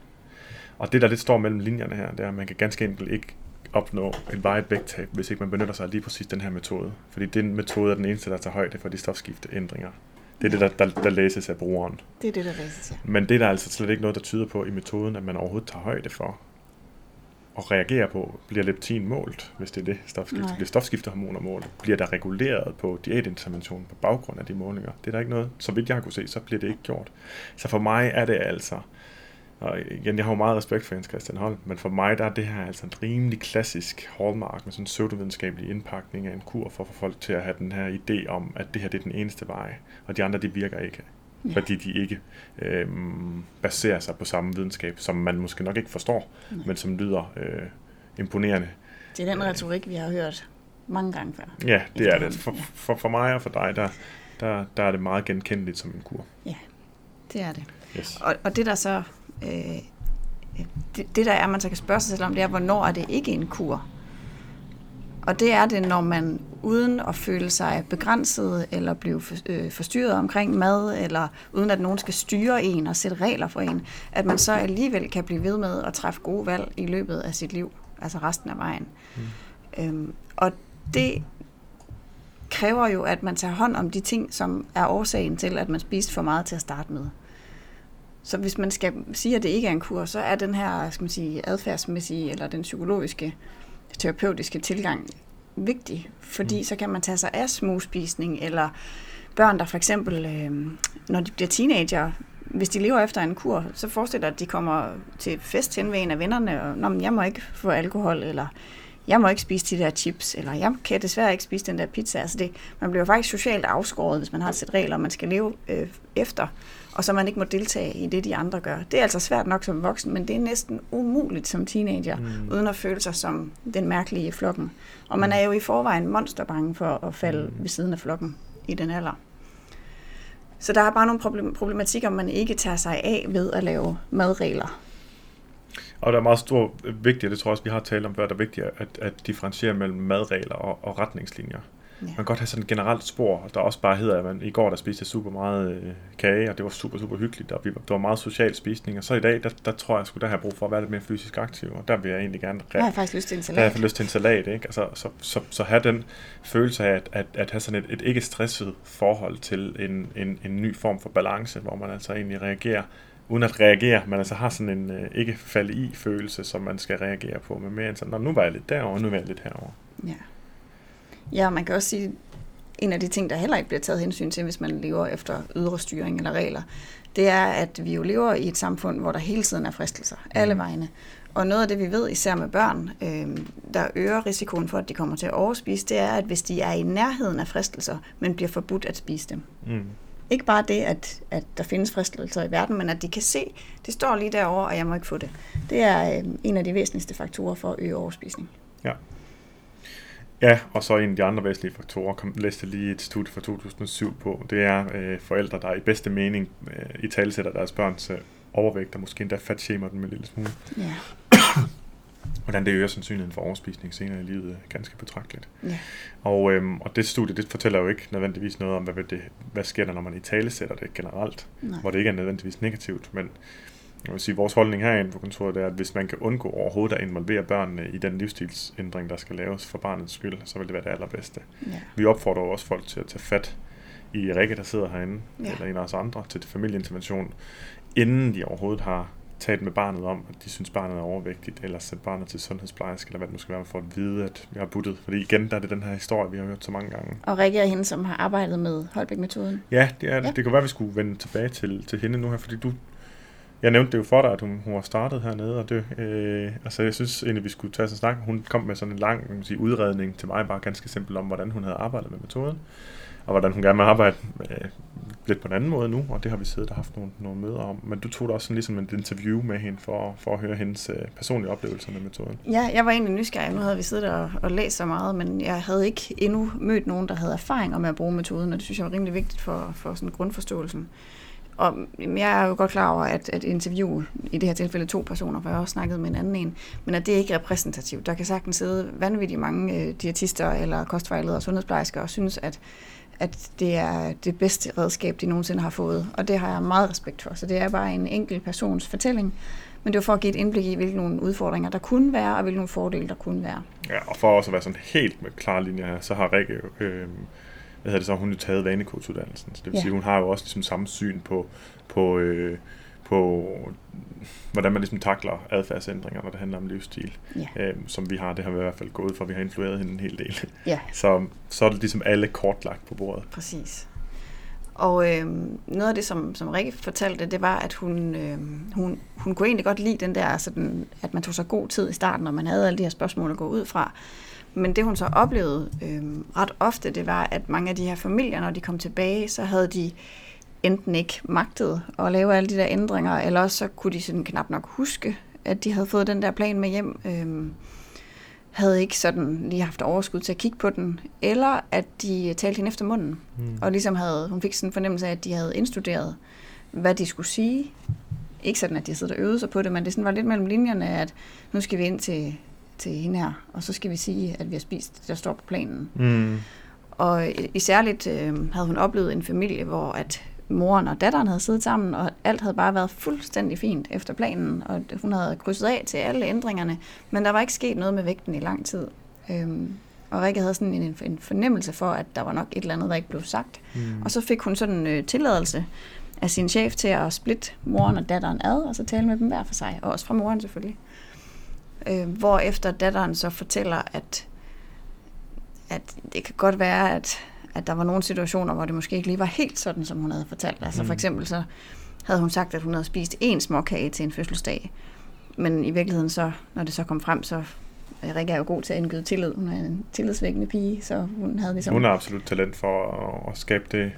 Og det, der lidt står mellem linjerne her, det er, at man kan ganske enkelt ikke opnå et varigt vægttab, hvis ikke man benytter sig af lige præcis den her metode. Fordi den metode er den eneste, der tager højde for de stofskifteændringer. Det er det, der, der, der læses af brugeren. Det er det, der læses, ja. Men det er der altså slet ikke noget, der tyder på i metoden, at man overhovedet tager højde for og reagerer på, bliver leptin målt, hvis det er det stofskifte, bliver stofskiftehormoner målt, bliver der reguleret på diætinterventionen på baggrund af de målinger. Det er der ikke noget, så vidt jeg har kunne se, så bliver det ikke gjort. Så for mig er det altså, og igen, jeg har jo meget respekt for Jens Christian Holm, men for mig der er det her altså en rimelig klassisk hallmark med sådan en pseudovidenskabelig indpakning af en kur for at få folk til at have den her idé om, at det her det er den eneste vej, og de andre de virker ikke. Ja. Fordi de ikke øh, baserer sig på samme videnskab, som man måske nok ikke forstår, nej. Men som lyder øh, imponerende. Det er den retorik, vi har hørt mange gange før. Ja, det er det. For, for, for mig og for dig, der, der, der er det meget genkendeligt som en kur. Ja, det er det. Yes. Og, og det der så øh, det, det der er, man så kan spørge sig selv om, det er, hvornår er det ikke en kur? Og det er det, når man uden at føle sig begrænset eller blive forstyrret omkring mad, eller uden at nogen skal styre en og sætte regler for en, at man så alligevel kan blive ved med at træffe gode valg i løbet af sit liv, altså resten af vejen. Mm. Øhm, og det kræver jo, at man tager hånd om de ting, som er årsagen til, at man spiste for meget til at starte med. Så hvis man skal sige, at det ikke er en kur, så er den her, skal man sige, adfærdsmæssige eller den psykologiske, terapeutiske tilgang vigtig, fordi mm. så kan man tage sig af småspisning, eller børn, der for eksempel, øh, når de bliver teenager, hvis de lever efter en kur, så forestiller de, at de kommer til fest hen ved en af vennerne, og nå, men jeg må ikke få alkohol, eller jeg må ikke spise de der chips, eller jeg kan desværre ikke spise den der pizza. Altså det, man bliver faktisk socialt afskåret, hvis man har et sæt regler, man skal leve øh, efter, og så man ikke må deltage i det, de andre gør. Det er altså svært nok som voksen, men det er næsten umuligt som teenager, mm. uden at føle sig som den mærkelige i flokken. Og man er jo i forvejen monsterbange for at falde mm. ved siden af flokken i den alder. Så der er bare nogle problematikker, man ikke tager sig af ved at lave madregler. Og der er meget stor vigtigt, det tror jeg også, vi har talt om før, der er vigtigt at, at differentiere mellem madregler og, og retningslinjer. Ja. Man kan godt have sådan et generelt spor, der også bare hedder, at man, i går der spiste jeg super meget øh, kage, og det var super, super hyggeligt, og vi, der var meget social spisning, og så i dag, der, der tror jeg sgu, der har brug for at være lidt mere fysisk aktiv, og der vil jeg egentlig gerne... Re- jeg har faktisk lyst til en salat. Jeg har faktisk lyst til en salat, ikke? Altså, så, så, så have den følelse af, at, at, at have sådan et, et ikke stresset forhold til en, en, en ny form for balance, hvor man altså egentlig reagerer, uden at reagere, man altså har sådan en øh, ikke falde i følelse, som man skal reagere på, men mere end sådan, nu var jeg lidt derovre, nu var jeg lidt herovre. Ja. Ja, man kan også sige, at en af de ting, der heller ikke bliver taget hensyn til, hvis man lever efter ydre styring eller regler, det er, at vi jo lever i et samfund, hvor der hele tiden er fristelser, alle vegne. Og noget af det, vi ved, især med børn, øh, der øger risikoen for, at de kommer til at overspise, det er, at hvis de er i nærheden af fristelser, men bliver forbudt at spise dem. Mm. Ikke bare det, at, at der findes fristelser i verden, men at de kan se, at det står lige derovre, og jeg må ikke få det. Det er øh, en af de væsentligste faktorer for at øge overspisning. Ja. Ja, og så en af de andre væsentlige faktorer, kom, læste lige et studie fra to tusind og syv på, det er øh, forældre, der i bedste mening øh, italesætter deres børns øh, overvægt, og måske endda fatshamer dem en lille smule. Ja. Hvordan det øger sandsynligheden for overspisning senere i livet ganske betragteligt. Ja. Og, øhm, og det studie, det fortæller jo ikke nødvendigvis noget om, hvad, det, hvad sker der, når man italesætter det generelt, nej, hvor det ikke er nødvendigvis negativt, men... Jeg vil sige, vores holdning herinde på kontoret er, at hvis man kan undgå overhovedet at involvere børnene i den livsstilsændring, der skal laves for barnets skyld, så vil det være det allerbedste. Ja. Vi opfordrer også folk til at tage fat i Rikke, der sidder herinde, ja, eller en af os andre, til familieintervention, inden de overhovedet har talt med barnet om, at de synes, barnet er overvægtigt, eller sendt barnet til sundhedsplejerske, eller hvad det nu skal være, for at vide, at jeg har buttet. Fordi igen, der er det den her historie, vi har hørt så mange gange. Og Rikke er hende, som har arbejdet med Holbæk-metoden. Ja, det, er, ja. Det kan være, at vi skulle vende tilbage til, til hende nu her, fordi du... Jeg nævnte det jo for dig, at hun, hun har startet hernede, og det, øh, altså jeg synes egentlig, vi skulle tage os en snak. Hun kom med sådan en lang man kan sige, udredning til mig, bare ganske simpelt om, hvordan hun havde arbejdet med metoden, og hvordan hun gerne vil arbejde øh, lidt på en anden måde nu, og det har vi siddet og haft nogle, nogle møder om. Men du tog da også sådan ligesom et interview med hende, for, for at høre hendes øh, personlige oplevelser med metoden. Ja, jeg var egentlig nysgerrig. Nu havde vi siddet og, og læst så meget, men jeg havde ikke endnu mødt nogen, der havde erfaringer med at bruge metoden, og det synes jeg var rimelig vigtigt for, for sådan grundforståelsen. Og jeg er jo godt klar over, at, at interview i det her tilfælde to personer, for jeg har også snakket med en anden en, men at det ikke er repræsentativt. Der kan sagtens sidde vanvittigt mange øh, diætister eller kostvejledere og sundhedsplejersker og synes, at, at det er det bedste redskab, de nogensinde har fået. Og det har jeg meget respekt for, så det er bare en enkelt persons fortælling. Men det var for at give et indblik i, hvilke nogle udfordringer der kunne være, og hvilke nogle fordele der kunne være. Ja, og for også at være sådan helt med klar linje her, så har Rikke... Øh Hvad det så, hun har taget vanekoduddannelsen. Det vil yeah. sige, hun har jo også ligesom samme syn på, på, øh, på hvordan man ligesom takler adfærdsændringer, når det handler om livsstil, yeah. øh, som vi har. Det har vi i hvert fald gået for, vi har influeret hende en hel del. Yeah. Så, så er det ligesom alle kortlagt på bordet. Præcis. Og øh, noget af det, som, som Rikke fortalte, det var, at hun, øh, hun, hun kunne egentlig godt lide den der, sådan, at man tog så god tid i starten, og man havde alle de her spørgsmål at gå ud fra. Men det, hun så oplevede øh, ret ofte, det var, at mange af de her familier, når de kom tilbage, så havde de enten ikke magtet at lave alle de der ændringer, eller også så kunne de sådan knap nok huske, at de havde fået den der plan med hjem, øh, havde ikke sådan lige haft overskud til at kigge på den, eller at de talte hende efter munden. Mm. Og ligesom havde, hun fik sådan en fornemmelse af, at de havde indstuderet, hvad de skulle sige, Ikke sådan, at de sidder og øvede sig på det, men det sådan var lidt mellem linjerne, at nu skal vi ind til, til hende her, og så skal vi sige, at vi har spist det, der står på planen. Mm. Og isærligt øh, havde hun oplevet en familie, hvor at moren og datteren havde siddet sammen, og alt havde bare været fuldstændig fint efter planen, og hun havde krydset af til alle ændringerne, men der var ikke sket noget med vægten i lang tid. Øhm, og Rikke havde sådan en, en fornemmelse for, at der var nok et eller andet, der ikke blev sagt. Mm. Og så fik hun sådan en øh, tilladelse af sin chef til at splitte moren og datteren ad, og så tale med dem hver for sig, og også fra moren selvfølgelig. Øh, hvorefter datteren så fortæller, at, at det kan godt være, at at der var nogle situationer, hvor det måske ikke lige var helt sådan, som hun havde fortalt. Altså for eksempel så havde hun sagt, at hun havde spist én småkage til en fødselsdag. Men i virkeligheden så, når det så kom frem, så Rikke er jo god til at indgyde tillid. Hun er en tillidsvækkende pige, så hun havde ligesom... Hun har absolut talent for at skabe det,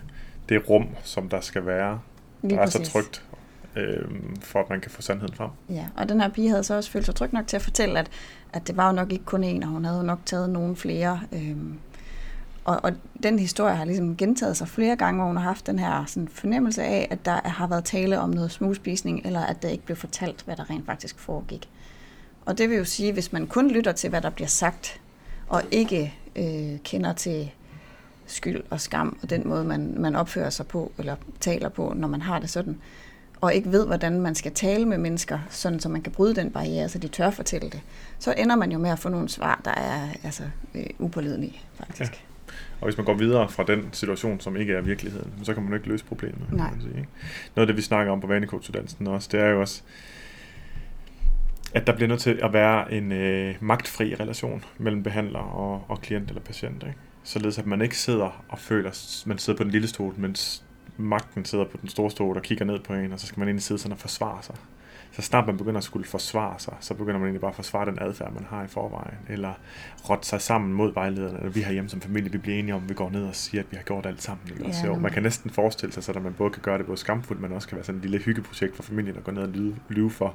det rum, som der skal være. Der er så trygt, øh, for at man kan få sandheden frem. Ja, og den her pige havde så også følt sig tryg nok til at fortælle, at, at det var jo nok ikke kun én, og hun havde nok taget nogle flere... Øh, Og, og den historie har ligesom gentaget sig flere gange, hvor hun har haft den her sådan, fornemmelse af, at der har været tale om noget smugspisning, eller at der ikke blev fortalt, hvad der rent faktisk foregik. Og det vil jo sige, at hvis man kun lytter til, hvad der bliver sagt, og ikke øh, kender til skyld og skam, og den måde, man, man opfører sig på, eller taler på, når man har det sådan, og ikke ved, hvordan man skal tale med mennesker, sådan så man kan bryde den barriere, så de tør fortælle det, så ender man jo med at få nogle svar, der er altså, øh, upålidelige faktisk. Ja. Og hvis man går videre fra den situation, som ikke er virkeligheden, så kan man jo ikke løse problemet. Nej. Kan man sige, ikke? Noget af det, vi snakker om på vanecoachuddannelsen også, det er jo også, at der bliver nødt til at være en øh, magtfri relation mellem behandler og, og klient eller patient. Ikke? Således at man ikke sidder og føler, at man sidder på den lille stol, mens magten sidder på den store stol og kigger ned på en, og så skal man egentlig sidde sådan og forsvare sig. Så snart man begynder at skulle forsvare sig, så begynder man egentlig bare at forsvare den adfærd, man har i forvejen, eller rotte sig sammen mod vejlederne, eller vi herhjemme som familie, vi bliver enige om, vi går ned og siger, at vi har gjort alt sammen. Eller yeah. Så man kan næsten forestille sig, så at man både kan gøre det både skamfuldt, men også kan være sådan et lille hyggeprojekt for familien, at gå ned og lyve, lyve for,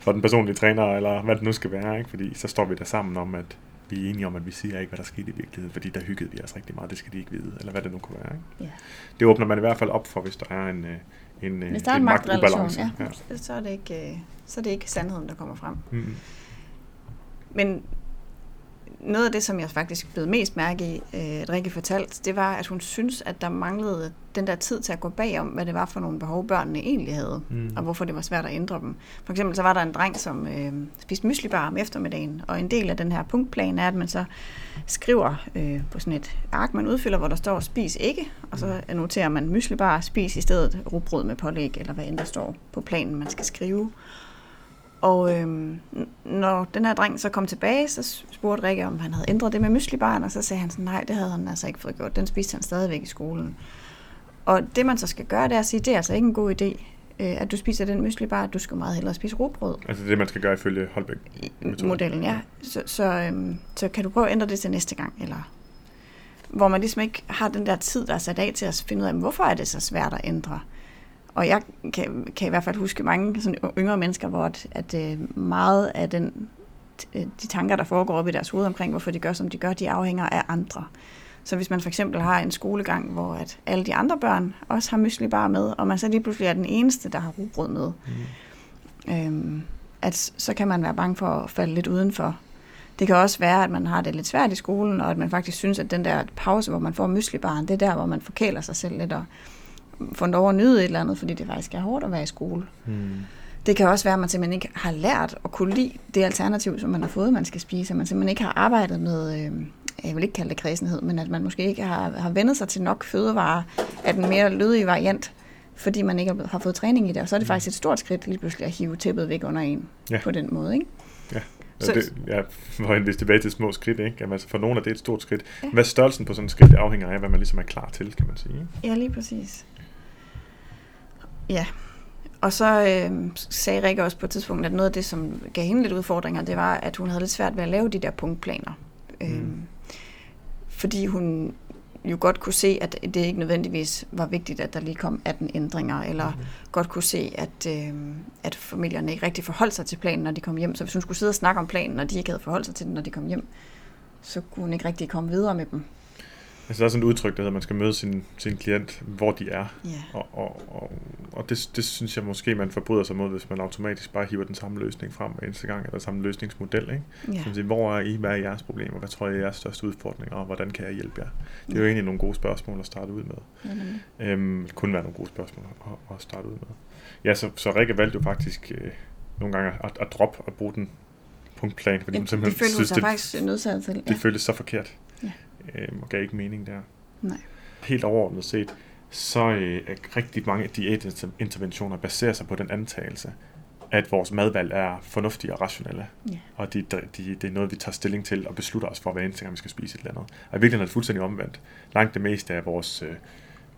for den personlige træner, eller hvad det nu skal være, ikke? Fordi så står vi der sammen om, at vi er enige om, at vi siger ikke, hvad der skete i virkeligheden, fordi der hyggede vi os rigtig meget, det skal de ikke vide, eller hvad det nu kunne være. Ikke? Yeah. Det åbner man i hvert fald op for, hvis der er en... En, Hvis der er en, en magtrelation, ja, ja. Så, er det ikke, så er det ikke sandheden, der kommer frem. Mm. Men noget af det, som jeg faktisk blev mest mærke i, at Rikke fortalte, det var, at hun synes, at der manglede den der tid til at gå bagom, hvad det var for nogle behov, børnene egentlig havde, mm. og hvorfor det var svært at ændre dem. For eksempel så var der en dreng, som øh, spiste müslibar om eftermiddagen, og en del af den her punktplan er, at man så skriver øh, på sådan et ark, man udfylder, hvor der står, spis ikke, og så noterer man müslibar, spis i stedet rugbrød med pålæg, eller hvad end der står på planen, man skal skrive. Og øhm, når den her dreng så kom tilbage, så spurgte Rikke, om han havde ændret det med müslibaren, og så sagde han sådan, nej, det havde han altså ikke fået gjort. Den spiste han stadigvæk i skolen. Og det, man så skal gøre, det er at sige, det er altså ikke en god idé, øh, at du spiser den müslibar, du skal meget hellere spise rugbrød. Altså det, man skal gøre ifølge Holbæk-modellen, ja. Så, så, øhm, så kan du prøve at ændre det til næste gang, eller... Hvor man ligesom ikke har den der tid, der er sat af til at finde ud af, hvorfor er det så svært at ændre. Og jeg kan, kan i hvert fald huske mange sådan yngre mennesker, hvor at, at meget af den, de tanker, der foregår op i deres hoved omkring, hvorfor de gør, som de gør, de afhænger af andre. Så hvis man for eksempel har en skolegang, hvor at alle de andre børn også har müslibar med, og man så lige pludselig er den eneste, der har rugbrød med, mm. øhm, at så kan man være bange for at falde lidt udenfor. Det kan også være, at man har det lidt svært i skolen, og at man faktisk synes, at den der pause, hvor man får müslibaren, det er der, hvor man forkæler sig selv lidt og fundet over at nyde et eller andet, fordi det faktisk er hårdt at være i skole. Hmm. Det kan også være, at man simpelthen ikke har lært at kunne lide det alternativ, som man har fået, man skal spise, at man simpelthen ikke har arbejdet med, øh, jeg vil ikke kalde det kræsenhed, men at man måske ikke har, har vendet sig til nok fødevarer af den mere lødige variant, fordi man ikke har fået træning i det, og så er det hmm. faktisk et stort skridt lige pludselig at hive tæppet væk under en, ja. På den måde, ikke? Ja. Så det, jeg var henvist tilbage til små skridt, ikke? Jamen, altså for nogle af det er et stort skridt. Ja. Hvad størrelsen på sådan et skridt afhænger af, hvad man ligesom er klar til, kan man sige. Ikke? Ja, lige præcis. Ja, og så øh, sagde Rikke også på et tidspunkt, at noget af det, som gav hende lidt udfordringer, det var, at hun havde lidt svært ved at lave de der punktplaner. Mm. Øh, fordi hun jo godt kunne se, at det ikke nødvendigvis var vigtigt, at der lige kom atten ændringer, eller mm. godt kunne se, at, øh, at familierne ikke rigtig forholdt sig til planen, når de kom hjem. Så hvis hun skulle sidde og snakke om planen, og de ikke havde forholdt sig til den, når de kom hjem, så kunne hun ikke rigtig komme videre med dem. Altså der er sådan et udtryk, der hedder, at man skal møde sin, sin klient, hvor de er. Yeah. Og, og, og, og det, det synes jeg måske, man forbryder sig mod, hvis man automatisk bare hiver den samme løsning frem hver eneste gang, eller samme løsningsmodel. Ikke? Yeah. Som siger, hvor er I, hvad er jeres problemer, hvad tror jeg er jeres største udfordringer, og hvordan kan jeg hjælpe jer? Det er jo egentlig nogle gode spørgsmål at starte ud med. Mm-hmm. Øhm, det kunne være nogle gode spørgsmål at, at starte ud med. Ja, så, så Rikke valgte jo faktisk øh, nogle gange at, at droppe og bruge den punktplan, fordi hun simpelthen det synes, det, faktisk nødsaget til. Ja. Det føltes så forkert. Ja. Og gav ikke mening der. Nej. Helt overordnet set, så er rigtig mange af diætinterventioner baserer sig på den antagelse, at vores madvalg er fornuftige og rationelle. Ja. Og det, det, det er noget, vi tager stilling til og beslutter os for, hver eneste gang vi skal spise et eller andet. Og i virkeligheden er det fuldstændig omvendt. Langt det meste af vores, øh,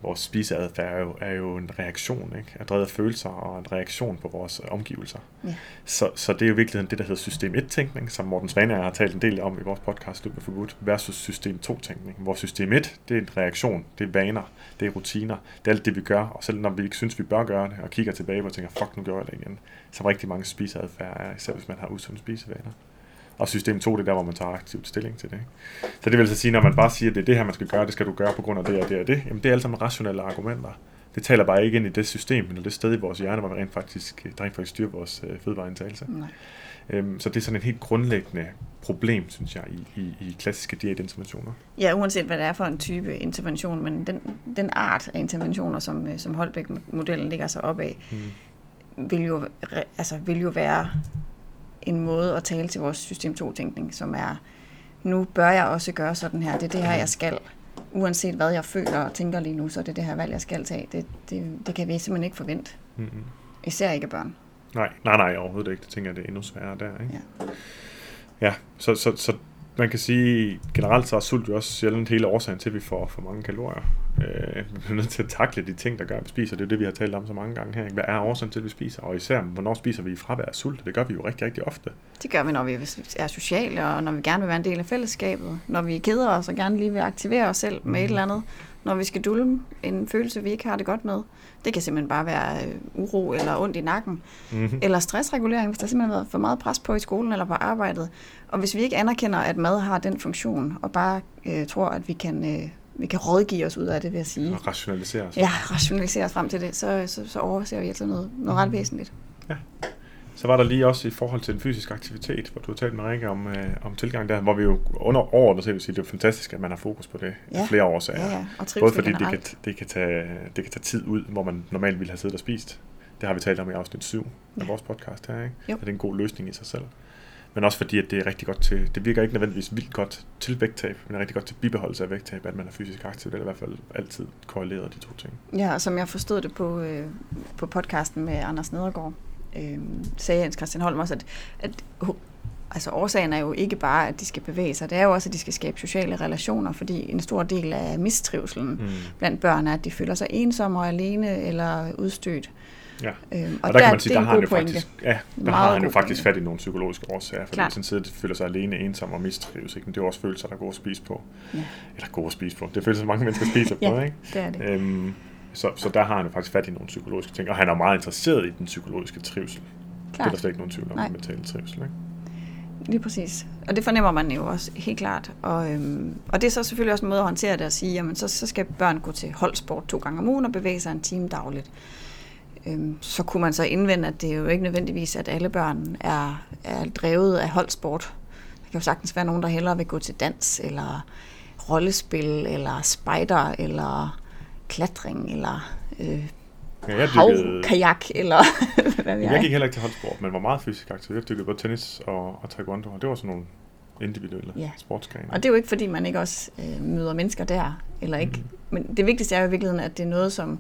vores spiseadfærd er jo, er jo en reaktion, ikke? Er drevet af følelser og en reaktion på vores omgivelser. Ja. Så, så det er jo i virkeligheden det, der hedder system et-tænkning, som Morten Svaneris har talt en del om i vores podcast, Lup for Godt, versus system to-tænkning. Hvor system et, det er en reaktion, det er vaner, det er rutiner, det er alt det, vi gør. Og selv når vi ikke synes, vi bør gøre det, og kigger tilbage og tænker, fuck, nu gør jeg det igen, som rigtig mange spiseadfærd er, især hvis man har usunde spisevaner. Og system to, det er der, hvor man tager aktivt stilling til det. Ikke? Så det vil så sige, når man bare siger, at det er det her, man skal gøre, det skal du gøre på grund af det og det og det, jamen det er alle sammen rationelle argumenter. Det taler bare ikke ind i det system, men det sted i vores hjerne, hvor man rent faktisk, der rent faktisk styrer vores øh, fødevareindtagelse. Øhm, så det er sådan et helt grundlæggende problem, synes jeg, i, i, i klassiske diætinterventioner. Ja, uanset hvad det er for en type intervention, men den, den art af interventioner, som, som Holbæk-modellen ligger sig op af, hmm. vil, jo, altså, vil jo være... en måde at tale til vores system to-tænkning, som er, nu bør jeg også gøre sådan her, det er det her, jeg skal. Uanset hvad jeg føler og tænker lige nu, så er det det her valg, jeg skal tage. Det, det, det kan vi simpelthen ikke forvente. Mm-hmm. Især ikke børn. Nej, nej, nej, overhovedet ikke. Det tænker jeg, det er endnu sværere der, ikke? Ja, ja så, så, så man kan sige, generelt så er sult jo også sjældent hele årsagen til, at vi får for mange kalorier. Øh, vi bliver nødt til at takle de ting, der gør, at vi spiser. Det er det, vi har talt om så mange gange her. Ikke? Hvad er årsagen til, at vi spiser? Og især, hvornår spiser vi i fravær af sult? Det gør vi jo rigtig, rigtig ofte. Det gør vi, når vi er sociale, og når vi gerne vil være en del af fællesskabet. Når vi keder os og gerne lige vil aktivere os selv mm. med et eller andet. Når vi skal dulme en følelse, vi ikke har det godt med. Det kan simpelthen bare være uro eller ondt i nakken. Mm-hmm. Eller stressregulering, hvis der simpelthen har været for meget pres på i skolen eller på arbejdet. Og hvis vi ikke anerkender, at mad har den funktion, og bare øh, tror, at vi kan... Øh, vi kan rådgive os ud af det, vil jeg sige. Og rationalisere os. Ja, rationalisere os frem til det, så, så, så overser vi altså noget, noget ret væsentligt. Ja. Så var der lige også i forhold til den fysiske aktivitet, hvor du har talt med Rikke om, øh, om tilgang der, hvor vi jo under året, så vil sige, det er fantastisk, at man har fokus på det ja. i flere årsager. Ja, ja. Og både fordi det kan, det, kan tage, det kan tage tid ud, hvor man normalt ville have siddet og spist. Det har vi talt om i afsnit syv ja. af vores podcast her, ikke? At det er en god løsning i sig selv. Men også fordi, at det er rigtig godt til, det virker ikke nødvendigvis vildt godt til vægttab, men er rigtig godt til bibeholdelse af vægttab, at man er fysisk aktiv. Det er i hvert fald altid korreleret, de to ting. Ja, og som jeg forstod det på, øh, på podcasten med Anders Nedergaard, øh, sagde Jens Christian Holm også, at, at altså, årsagen er jo ikke bare, at de skal bevæge sig, det er jo også, at de skal skabe sociale relationer, fordi en stor del af mistrivselen mm. blandt børn er, at de føler sig ensomme og alene eller udstødt. Ja. Øhm, og, og der, der kan man sige, der har han jo faktisk, ja, der har han jo faktisk fat i nogle psykologiske årsager, fordi sådan set føler sig alene, ensom og mistrives, ikke? Men det er jo også følelser, der er gode at spise på. Ja. Eller gode at spise på. Det er følelser, mange mennesker spiser på, ja, ikke? Det er det. Øhm, så, så der har han jo faktisk fat i nogle psykologiske ting, og han er meget interesseret i den psykologiske trivsel. Klart. Det er der slet ikke nogen tvivl om, den mentale trivsel, ikke? Lige præcis. Og det fornemmer man jo også helt klart. Og, øhm, og det er så selvfølgelig også en måde at håndtere det og sige, jamen så, så skal børn gå til holdsport to gange om ugen og bevæge sig en time dagligt. Så kunne man så indvende, at det er jo ikke nødvendigvis, at alle børn er, er drevet af holdsport. Der kan jo sagtens være nogen, der hellere vil gå til dans, eller rollespil, eller spejder, eller klatring, eller øh, ja, havkajak, eller hvad ved jeg. Jeg gik heller ikke til holdsport, men var meget fysisk aktiv. Jeg dykkede både tennis og, og taekwondo, og det var sådan nogle individuelle ja. sportsgrene. Og det er jo ikke, fordi man ikke også øh, møder mennesker der, eller ikke. Mm. Men det vigtigste er jo i virkeligheden, at det er noget, som...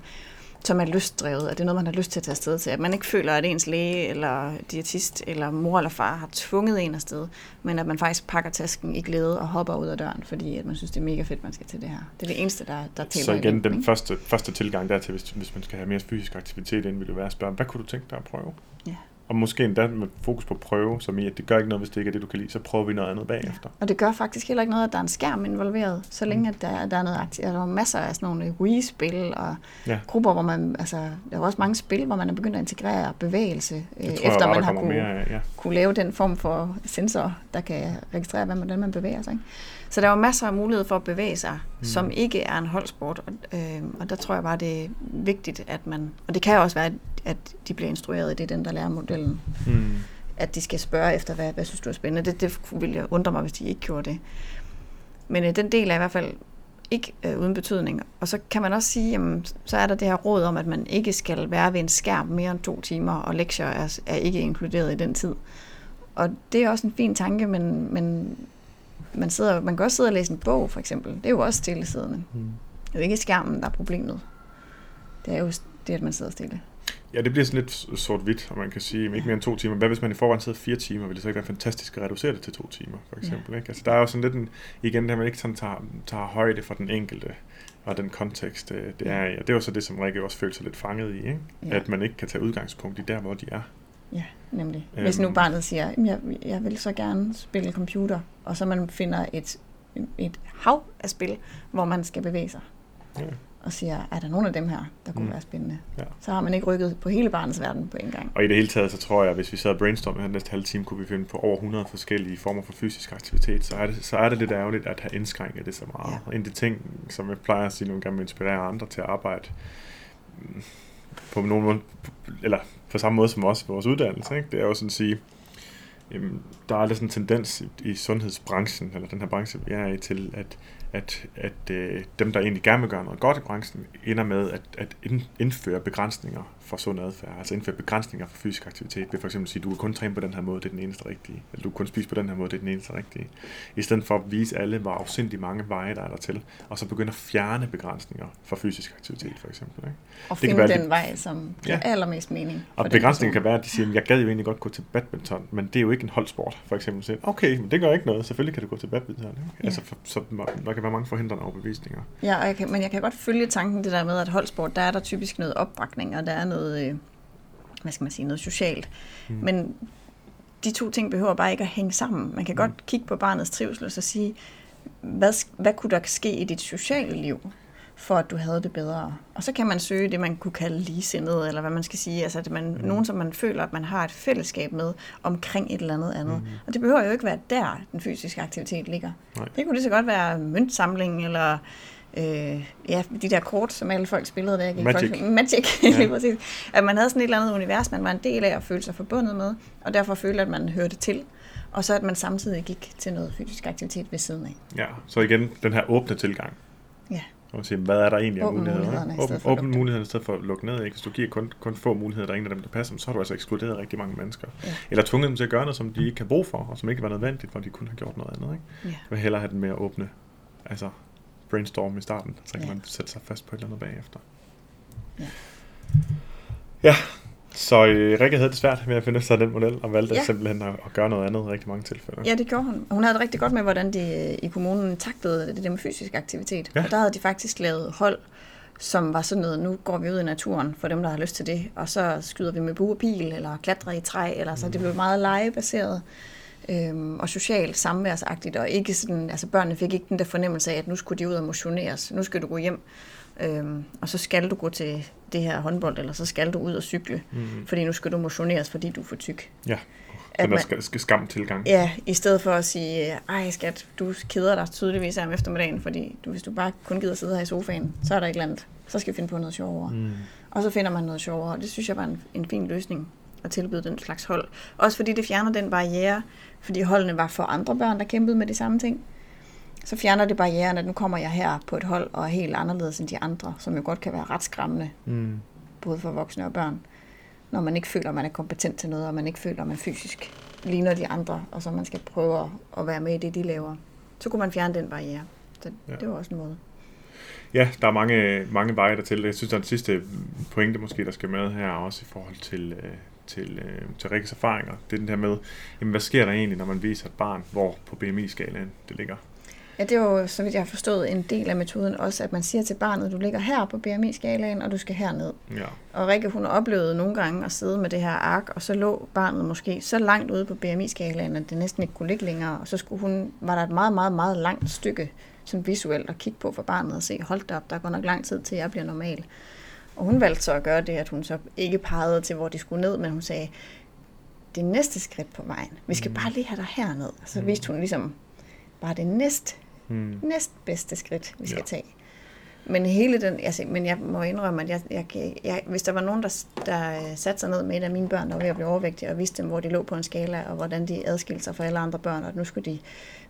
som er lystdrevet, at det er noget, man har lyst til at tage afsted til. At man ikke føler, at ens læge eller diætist eller mor eller far har tvunget en afsted, men at man faktisk pakker tasken i glæde og hopper ud af døren, fordi at man synes, det er mega fedt, man skal til det her. Det er det eneste, der, der tæller. Så igen, den, den første, første tilgang dertil, hvis, hvis man skal have mere fysisk aktivitet, inden vil det være at spørge, hvad kunne du tænke dig at prøve? Ja. Og måske endda med fokus på prøve, som i, at det gør ikke noget, hvis det ikke er det, du kan lide, så prøver vi noget andet bagefter. Ja, og det gør faktisk heller ikke noget, at der er en skærm involveret, så længe at der, der er noget aktivt. Der er masser af sådan nogle Wii-spil og ja. grupper, hvor man, altså, der er også mange spil, hvor man er begyndt at integrere bevægelse, øh, efter jeg, man har kunne, mere, ja. kunne lave den form for sensor, der kan registrere, hvordan man bevæger sig. Ikke? Så der er jo masser af mulighed for at bevæge sig, mm. som ikke er en holdsport, og, øh, og der tror jeg bare, det er vigtigt, at man, og det kan også være, at de bliver instrueret i det, den der lærer modellen, mm. at de skal spørge efter, hvad, hvad synes du er spændende. Det, det ville jeg undre mig, hvis de ikke gjorde det. Men øh, den del er i hvert fald ikke øh, uden betydning. Og så kan man også sige, jamen, så er der det her råd om, at man ikke skal være ved en skærm mere end to timer, og lektier er, er ikke inkluderet i den tid. Og det er også en fin tanke, men, men man, sidder, man kan også sidde og læse en bog, for eksempel. Det er jo også stillesiddende. Mm. Det er jo ikke skærmen, der er problemet. Det er jo det, at man sidder stille. Ja, det bliver sådan lidt sort-hvidt, og man kan sige, ikke mere end to timer. Hvad hvis man i forvejen sidder fire timer? Vil det så ikke være fantastisk at reducere det til to timer, for eksempel? Ja. Ikke? Altså, der er jo sådan lidt en, igen, der man ikke sådan tager, tager højde for den enkelte og den kontekst, det er i. Og det er jo så det, som Rikke også føler sig lidt fanget i, ikke? Ja. At man ikke kan tage udgangspunkt i der, hvor de er. Ja, nemlig. Hvis nu barnet siger, jeg, jeg vil så gerne spille computer, og så man finder et, et hav af spil, hvor man skal bevæge sig. Ja. Og siger, er der nogen af dem her, der kunne mm. være spændende? Ja. Så har man ikke rykket på hele barnets verden på en gang. Og i det hele taget, så tror jeg, at hvis vi sad og brainstormede her den næste halve time, kunne vi finde på over hundrede forskellige former for fysisk aktivitet, så er det, så er det lidt ærgerligt at have indskrænket det så meget. Ja. En af de ting, som jeg plejer at sige nogle gange, inspirerer andre til at arbejde på nogen måde, eller på samme måde som også vores uddannelse, ikke? Det er jo sådan at sige, jamen, der er lidt sådan en tendens i sundhedsbranchen, eller den her branche, jeg er i, til at at, at øh, dem, der egentlig gerne vil gøre noget godt i branchen, ender med at, at indføre begrænsninger for sund adfærd, altså indføre begrænsninger for fysisk aktivitet, ved for eksempel at sige, du kan kun træne på den her måde, det er den eneste rigtige, eller du kan kun spise på den her måde, det er den eneste rigtige, i stedet for at vise alle, hvor afsindig mange veje der er der til, og så begynde at fjerne begrænsninger for fysisk aktivitet, for eksempel. Ikke? Og det finde kan være, den at, vej, som giver ja. allermest mening. Og begrænsningen kan være, at de siger, jeg gad jo egentlig godt gå til badminton, men det er jo ikke en holdsport, for eksempel. Så, okay, men det gør ikke noget, selvfølgelig kan du gå til badminton. Ikke? Ja. Altså, for, så der kan være mange forhindrende overbevisninger. Ja, og jeg kan, men jeg kan godt følge tanken det der med, at holdsport, der er der typisk noget opbakning, og der er noget, hvad skal man sige, noget socialt. Mm. Men de to ting behøver bare ikke at hænge sammen. Man kan mm. godt kigge på barnets trivsel og så sige, hvad, hvad kunne der ske i dit sociale liv, for at du havde det bedre? Og så kan man søge det, man kunne kalde ligesindede, eller hvad man skal sige, altså at man, mm. nogen, som man føler, at man har et fællesskab med, omkring et eller andet andet. Mm. Og det behøver jo ikke være der, den fysiske aktivitet ligger. Nej. Det kunne lige så godt være møntsamling, eller Øh, ja, de der kort, som alle folk spillede, der gik Magic. Magic, ja. Lige præcis. At man havde sådan et eller andet univers, man var en del af og følte sig forbundet med, og derfor følte, at man hørte til, og så at man samtidig gik til noget fysisk aktivitet ved siden af. Ja, så igen, den her åbne tilgang. Ja. Og sige, hvad er der egentlig af muligheder? Mulighederne åbne mulighederne i stedet for at lukke ned. Ikke? Hvis du giver kun, kun få muligheder, der er ingen af dem, der passer, så har du altså ekskluderet rigtig mange mennesker. Ja. Eller tvunget dem til at gøre noget, som de ikke kan bruge for, og som ikke var nødvendigt, hvor de kunne have gjort noget andet. Ikke? Ja. Jeg vil hellere have den mere åbne, altså brainstorm i starten, så kan ja. man sætte sig fast på et eller andet bagefter. Ja, ja. Så øh, Rikke havde det svært med at finde sig den model, og valgte ja. simpelthen at, at gøre noget andet i rigtig mange tilfælde. Ja, det gjorde hun. Hun havde det rigtig godt med, hvordan de i kommunen taklede det der med fysisk aktivitet. Ja. Og der havde de faktisk lavet hold, som var sådan noget, nu går vi ud i naturen for dem, der har lyst til det, og så skyder vi med bue og pil, eller klatrer i træ, eller så. Mm. Det blev meget legebaseret og socialt samværsagtigt, og ikke sådan, altså børnene fik ikke den der fornemmelse af, at nu skulle de ud og motioneres, nu skal du gå hjem, øhm, og så skal du gå til det her håndbold, eller så skal du ud og cykle, mm-hmm. fordi nu skal du motioneres, fordi du er for tyk. Ja, den der man, skal skam tilgang. Ja, i stedet for at sige, ej skat, du keder dig tydeligvis om eftermiddagen, fordi du, hvis du bare kun gider sidde her i sofaen, så er der et eller andet, så skal vi finde på noget sjovere. Mm. Og så finder man noget sjovere, og det synes jeg var en, en fin løsning at tilbyde den slags hold. Også fordi det fjerner den barriere, fordi holdene var for andre børn, der kæmpede med de samme ting. Så fjerner det barrieren, at nu kommer jeg her på et hold, og er helt anderledes end de andre, som jo godt kan være ret skræmmende, mm. både for voksne og børn, når man ikke føler, at man er kompetent til noget, og man ikke føler, at man fysisk ligner de andre, og så man skal prøve at være med i det, de laver. Så kunne man fjerne den barriere. Så ja. det var også en måde. Ja, der er mange, mange veje dertil. Jeg synes, der er den sidste pointe, måske, der skal med her, også i forhold til til, øh, til Rikkes erfaringer. Det er den her med, jamen, hvad sker der egentlig, når man viser et barn, hvor på B M I-skalaen det ligger? Ja, det er jo, så vidt jeg har forstået, en del af metoden også, at man siger til barnet, du ligger her på B M I-skalaen, og du skal herned. Ja. Og Rikke, hun oplevede nogle gange at sidde med det her ark, og så lå barnet måske så langt ude på B M I-skalaen, at det næsten ikke kunne ligge længere, og så skulle hun, var der et meget, meget, meget langt stykke sådan visuelt at kigge på for barnet og se, hold da op, der går nok lang tid til, jeg bliver normal. Og hun valgte så at gøre det, at hun så ikke pegede til, hvor de skulle ned, men hun sagde, det næste skridt på vejen, vi skal mm. bare lige have dig herned. Og så mm. viste hun ligesom bare det næste, hmm. næst bedste skridt, vi skal ja. tage. Men hele den, altså, men jeg må indrømme, at jeg, jeg, jeg, hvis der var nogen, der, der satte sig ned med et af mine børn, der var ved at blive overvægtige, og viste dem, hvor de lå på en skala, og hvordan de adskilte sig fra alle andre børn, og nu skulle de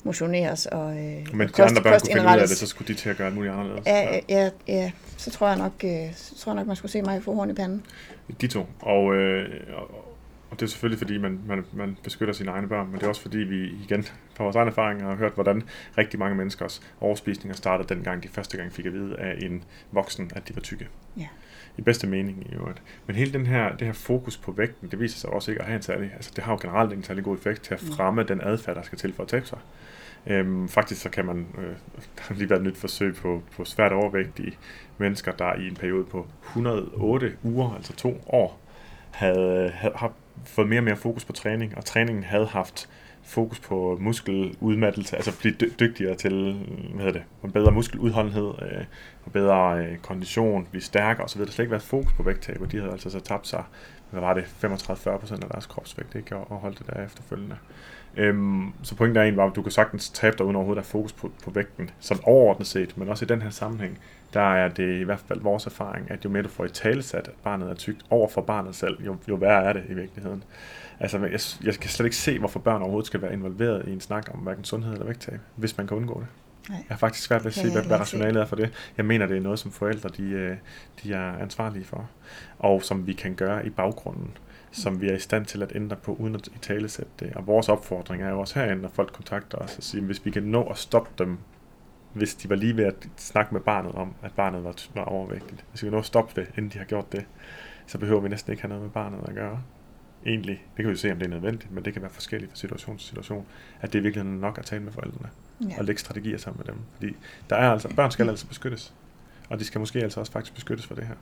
motioneres og øh, men kost, andre børn kunne finde ud af det, så skulle de til at gøre alt muligt anderledes. Ja, ja, ja, ja. Så tror jeg nok, øh, så tror jeg nok man skulle se mig få horn i panden. De to. Og, øh, og Og det er selvfølgelig, fordi man, man, man beskytter sine egne børn, men det er også fordi, vi igen på vores egen erfaring har hørt, hvordan rigtig mange menneskers overspisninger startede dengang, de første gang fik at vide af en voksen, at de var tykke. Yeah. I bedste mening i øvrigt. Men hele den her, det her fokus på vægten, det viser sig også ikke at have en særlig, altså det har jo generelt en særlig god effekt til at fremme mm. den adfærd, der skal til for at tabe sig. Øhm, faktisk så kan man, øh, der har lige været et nyt forsøg på, på svært overvægtige mennesker, der i en periode på et hundrede og otte uger, altså to år, havde, havde, havde fået mere og mere fokus på træning, og træningen havde haft fokus på muskeludmattelse, altså blive dy- dygtigere til, hvad hedder det, bedre muskeludholdenhed, øh, og bedre øh, kondition, blive stærkere osv. Der slet ikke været fokus på vægttab, og de havde altså så tabt sig, hvad var det, femogtredive til fyrre procent af deres kropsvægt, ikke, og holdt det der efterfølgende. Øhm, så pointen er egentlig bare, at du kan sagtens tabe dig uden overhovedet at have fokus på, på vægten, sådan overordnet set, men også i den her sammenhæng, der er det i hvert fald vores erfaring, at jo mere du får i talesat, at barnet er tykt over for barnet selv, jo, jo værre er det i virkeligheden. Altså, jeg, jeg kan slet ikke se, hvorfor børn overhovedet skal være involveret i en snak om hverken sundhed eller vægttab, hvis man kan undgå det. Nej, jeg har faktisk svært ved at se, hvad, hvad rationalet er for det. Jeg mener, det er noget, som forældre de, de er ansvarlige for, og som vi kan gøre i baggrunden, som vi er i stand til at ændre på, uden at italesætte det. Og vores opfordring er jo også herinde, når folk kontakter os og siger, hvis vi kan nå at stoppe dem, hvis de var lige ved at snakke med barnet om, at barnet var, var overvægtigt. Hvis vi kan nå at stoppe det, inden de har gjort det, så behøver vi næsten ikke have noget med barnet at gøre. Egentlig, det kan vi jo se, om det er nødvendigt, men det kan være forskelligt fra situation til situation, at det er virkelig nok at tale med forældrene, ja. Og lægge strategier sammen med dem. Fordi der er altså, børn skal altså beskyttes, og de skal måske altså også faktisk beskyttes for det her.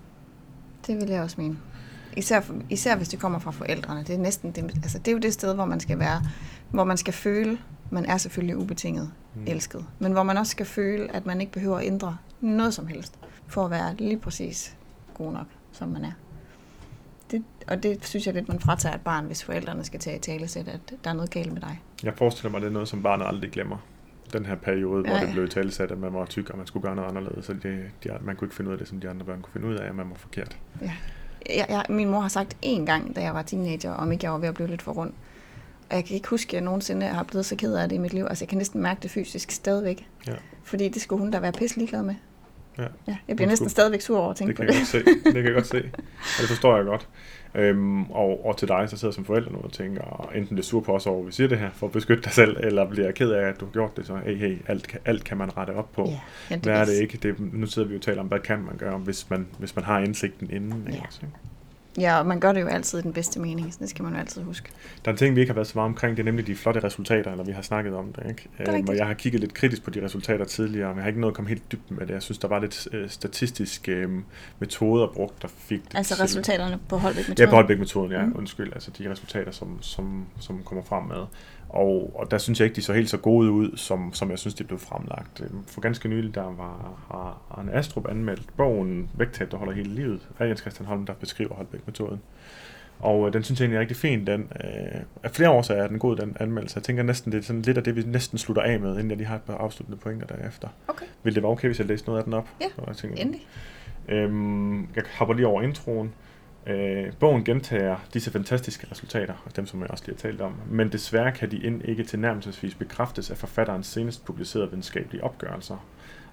Det vil jeg også mene. Især, især hvis det kommer fra forældrene. Det er næsten det, altså det er jo det sted, hvor man skal være, hvor man skal føle, man er selvfølgelig ubetinget mm. elsket, men hvor man også skal føle, at man ikke behøver at ændre noget som helst, for at være lige præcis god nok, som man er. Det, og det synes jeg lidt, man fratager et barn, hvis forældrene skal tage i talesæt, at der er noget galt med dig. Jeg forestiller mig, det er noget, som barnet aldrig glemmer. Den her periode, ja, hvor det ja. blev i talesæt, at man var tyk, og man skulle gøre noget anderledes, så det, de, man kunne ikke finde ud af det, som de andre børn kunne finde ud af, at man var forkert. Ja. Jeg, jeg, min mor har sagt én gang, da jeg var teenager, om ikke jeg var ved at blive lidt for rund. Og jeg kan ikke huske, at jeg nogensinde har blevet så ked af det i mit liv. Altså, jeg kan næsten mærke det fysisk stadigvæk. Ja. Fordi det skulle hun da være pisse ligeglad med. Ja. Ja, jeg bliver næsten stadigvæk sur over at tænke på det. Det kan jeg godt se. Det kan jeg godt se. Og det forstår jeg godt. Øhm, og, og til dig, så sidder som forælder nu og tænker, enten det sur på os over, at vi siger det her, for at beskytte dig selv, eller bliver jeg ked af, at du har gjort det, så hey, hey, alt, kan, alt kan man rette op på. Yeah, ja, det hvad er det ikke? Det, nu sidder vi jo og taler om, hvad kan man gøre, hvis man, hvis man har indsigten inden. Yeah. Ikke? Ja, og man gør det jo altid i den bedste mening, så det skal man jo altid huske. Der er en ting, vi ikke har været så meget omkring, det er nemlig de flotte resultater, eller vi har snakket om det, ikke? Det øhm, og jeg har kigget lidt kritisk på de resultater tidligere, men jeg har ikke nået at komme helt dybt med det. Jeg synes, der var lidt øh, statistiske øh, metoder brugt, der fik det. Altså til resultaterne på Holbæk-metoden? Ja, på Holbæk-metoden, ja. Mm. Undskyld, altså de resultater, som, som, som kommer frem med. Og, og der synes jeg ikke, de så helt så gode ud, som, som jeg synes, de blev fremlagt. For ganske nylig, der var har Arne Astrup anmeldt bogen Vægttab, der holder hele livet, af Jens Christian Holm, der beskriver Holbæk-metoden. Og øh, den synes jeg egentlig er rigtig fin. Den, øh, af flere årsager er den god, den anmeldelse. Jeg tænker næsten, det er sådan lidt af det, vi næsten slutter af med, inden jeg lige har et par afsluttende pointer derefter. Okay. Vil det være okay, hvis jeg læste noget af den op? Ja, og jeg tænker, endelig. Øhm, jeg hopper lige over introen. Øh, bogen gentager disse fantastiske resultater, og dem som jeg også lige har talt om, men desværre kan de end ikke tilnærmelsesvis bekræftes af forfatterens senest publicerede videnskabelige opgørelser.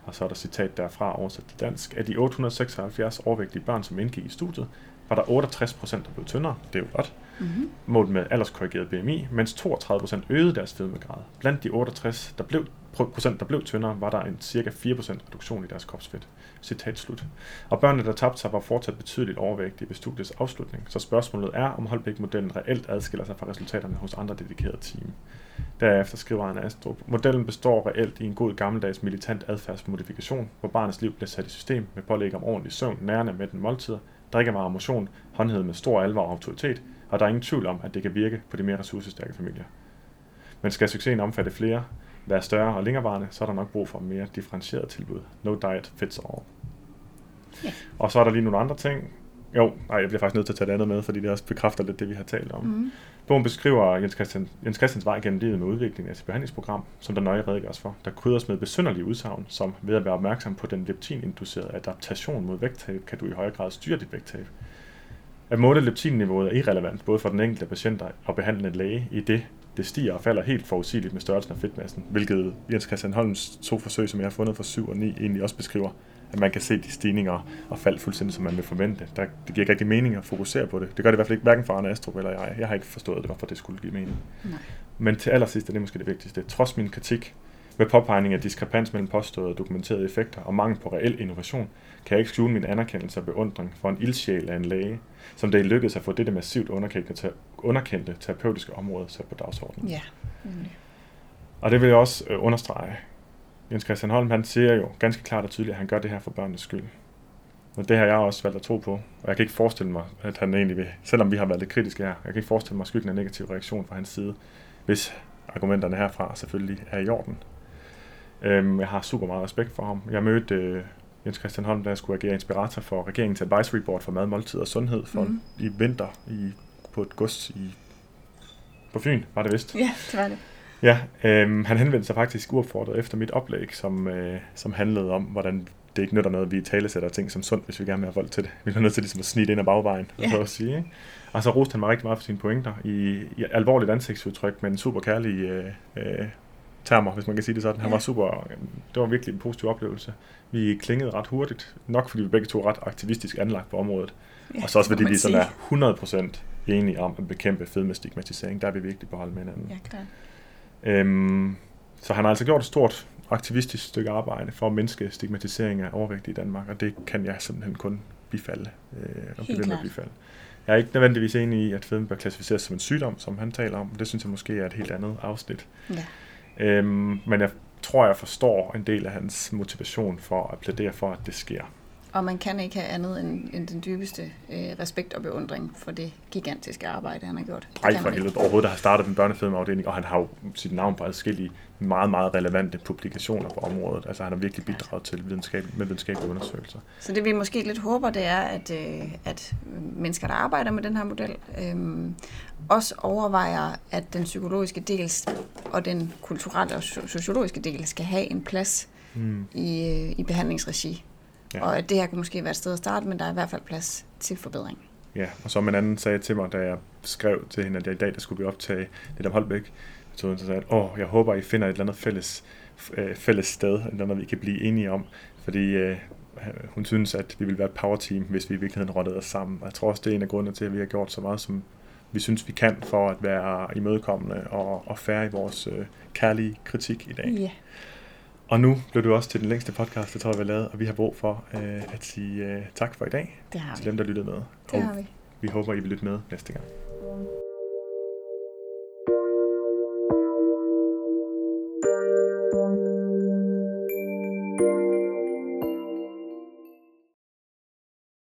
Og så er der citat derfra oversat til dansk. Af de otte hundrede og seksoghalvfjerds overvægtige børn, som indgik i studiet, var der otteogtres procent, der blev tyndere, det er jo godt, mm-hmm. målt med alderskorrigeret B M I, mens toogtredive procent øgede deres fedmegrad. Blandt de otteogtres procent, der blev, procent, der blev tyndere, var der en cirka fire procent reduktion i deres kropsfedt. Citat slut. Og børnene, der tabte sig, var fortsat betydeligt overvægtige ved studiets afslutning, så spørgsmålet er, om Holbæk-modellen reelt adskiller sig fra resultaterne hos andre dedikerede team. Derefter skriver Arne Astrup, modellen består reelt i en god gammeldags militant adfærdsmodifikation, hvor barnets liv bliver sat i system med pålæg om ordentlig søvn, nærende med den måltider, drikkevarer og motion, håndhed med stor alvor og autoritet, og der er ingen tvivl om, at det kan virke på de mere ressourcestærke familier. Men skal succesen omfatte flere, være større og længerevarende, så er der nok brug for mere differentieret tilbud. No diet fits all. Yeah. Og så er der lige nogle andre ting. Jo, nej, jeg bliver faktisk nødt til at tage det andet med, fordi det også bekræfter lidt det, vi har talt om. Mm. Bogen beskriver Jens, Christian, Jens Christians vej gennem livet med udviklingen af sit behandlingsprogram, som der nøje redegøres for, der krydres med besynderlige udsagn, som ved at være opmærksom på den leptininducerede adaptation mod vægttab, kan du i højere grad styre dit vægttab. At måle leptinniveauet er irrelevant, både for den enkelte patienter og behandlende læge, i det det stiger og falder helt forudsigeligt med størrelsen af fedtmassen, hvilket Jens Christian Holms to forsøg, som jeg har fundet fra syv og ni, egentlig også beskriver, at man kan se de stigninger og fald fuldstændig, som man vil forvente. Der, det giver ikke rigtig mening at fokusere på det. Det gør det i hvert fald ikke, hverken for Arne Astrup eller jeg. Jeg har ikke forstået det, hvorfor det skulle give mening. Nej. Men til allersidst er det måske det vigtigste. Trods min kritik med påpegning af diskrepans mellem påståede og dokumenterede effekter og mangel på reel innovation, kan jeg ikke skjule min anerkendelse og beundring for en ildsjæl af en læge, som det lykkedes at få dette massivt underkendte, underkendte terapeutiske område sat på dagsordenen. Ja. Mm. Og det vil jeg også understrege. Jens Christian Holm, han siger jo ganske klart og tydeligt, at han gør det her for børnenes skyld. Og det har jeg også valgt at tro på, og jeg kan ikke forestille mig, at han egentlig vil, selvom vi har været lidt kritiske her, jeg kan ikke forestille mig skyggen af negativ reaktion fra hans side, hvis argumenterne herfra selvfølgelig er i orden. Øhm, jeg har super meget respekt for ham. Jeg mødte øh, Jens Christian Holm, da jeg skulle agere inspirator for regeringens advisory board for mad, måltid og sundhed for mm. i vinter i, på et gods i, på Fyn, var det vist? Ja, det var det. Ja, øh, han henvendte sig faktisk uopfordret efter mit oplæg, som, øh, som handlede om, hvordan det ikke nytter noget, at vi talesætter ting som sundt, hvis vi gerne vil have folk til det. Vi er nødt til ligesom at snide ind ad bagvejen, yeah. så at sige. Ikke? Og så roste han mig rigtig meget for sine pointer i, i alvorligt ansigtsudtryk, men super kærlige øh, øh, termer, hvis man kan sige det sådan. Han var super, øh, det var virkelig en positiv oplevelse. Vi klingede ret hurtigt, nok fordi vi begge to er ret aktivistisk anlagt på området. Yeah, og så også fordi vi sådan er hundrede procent enige om at bekæmpe fedmestigmatisering. Der er vi virkelig på hold med hinanden. Ja, klart. Øhm, så han har altså gjort et stort aktivistisk stykke arbejde for at mindske stigmatisering af overvægt i Danmark, og det kan jeg simpelthen kun bifalde øh, og blive ved med at bifalde. Jeg er ikke nødvendigvis enig i, at fedme bør klassificeres som en sygdom, som han taler om. Det synes jeg måske er et helt andet afsnit. Ja. Øhm, men jeg tror, jeg forstår en del af hans motivation for at plædere for, at det sker. Og man kan ikke have andet end, end den dybeste øh, respekt og beundring for det gigantiske arbejde, han har gjort. Nej, for helvede overhovedet, der har startet en børnefedmeafdeling, og han har jo sit navn på adskillige meget, meget relevante publikationer på området. Altså han har virkelig bidraget til videnskab, med videnskabelige undersøgelser. Så det vi måske lidt håber, det er, at, øh, at mennesker, der arbejder med den her model, øh, også overvejer, at den psykologiske del og den kulturelle og sociologiske del skal have en plads hmm. i, i behandlingsregi. Ja. Og det her kunne måske være et sted at starte, men der er i hvert fald plads til forbedring. Ja, og som en anden sagde til mig, da jeg skrev til hende, at jeg i dag der skulle vi optage lidt om Holbæk, så hun sagde, at åh, jeg håber, I finder et eller andet fælles, øh, fælles sted, et eller andet, vi kan blive enige om, fordi øh, hun synes, at vi ville være et powerteam, hvis vi i virkeligheden rottede os sammen. Og jeg tror også, det er en af grundene til, at vi har gjort så meget, som vi synes, vi kan, for at være imødekommende og, og færre i vores øh, kærlige kritik i dag. Ja. Og nu blev du også til den længste podcast, det tror jeg, vi har lavet, og vi har brug for øh, at sige øh, tak for i dag til dem, der lyttede med. Det har vi. Vi håber, I vil lytte med næste gang.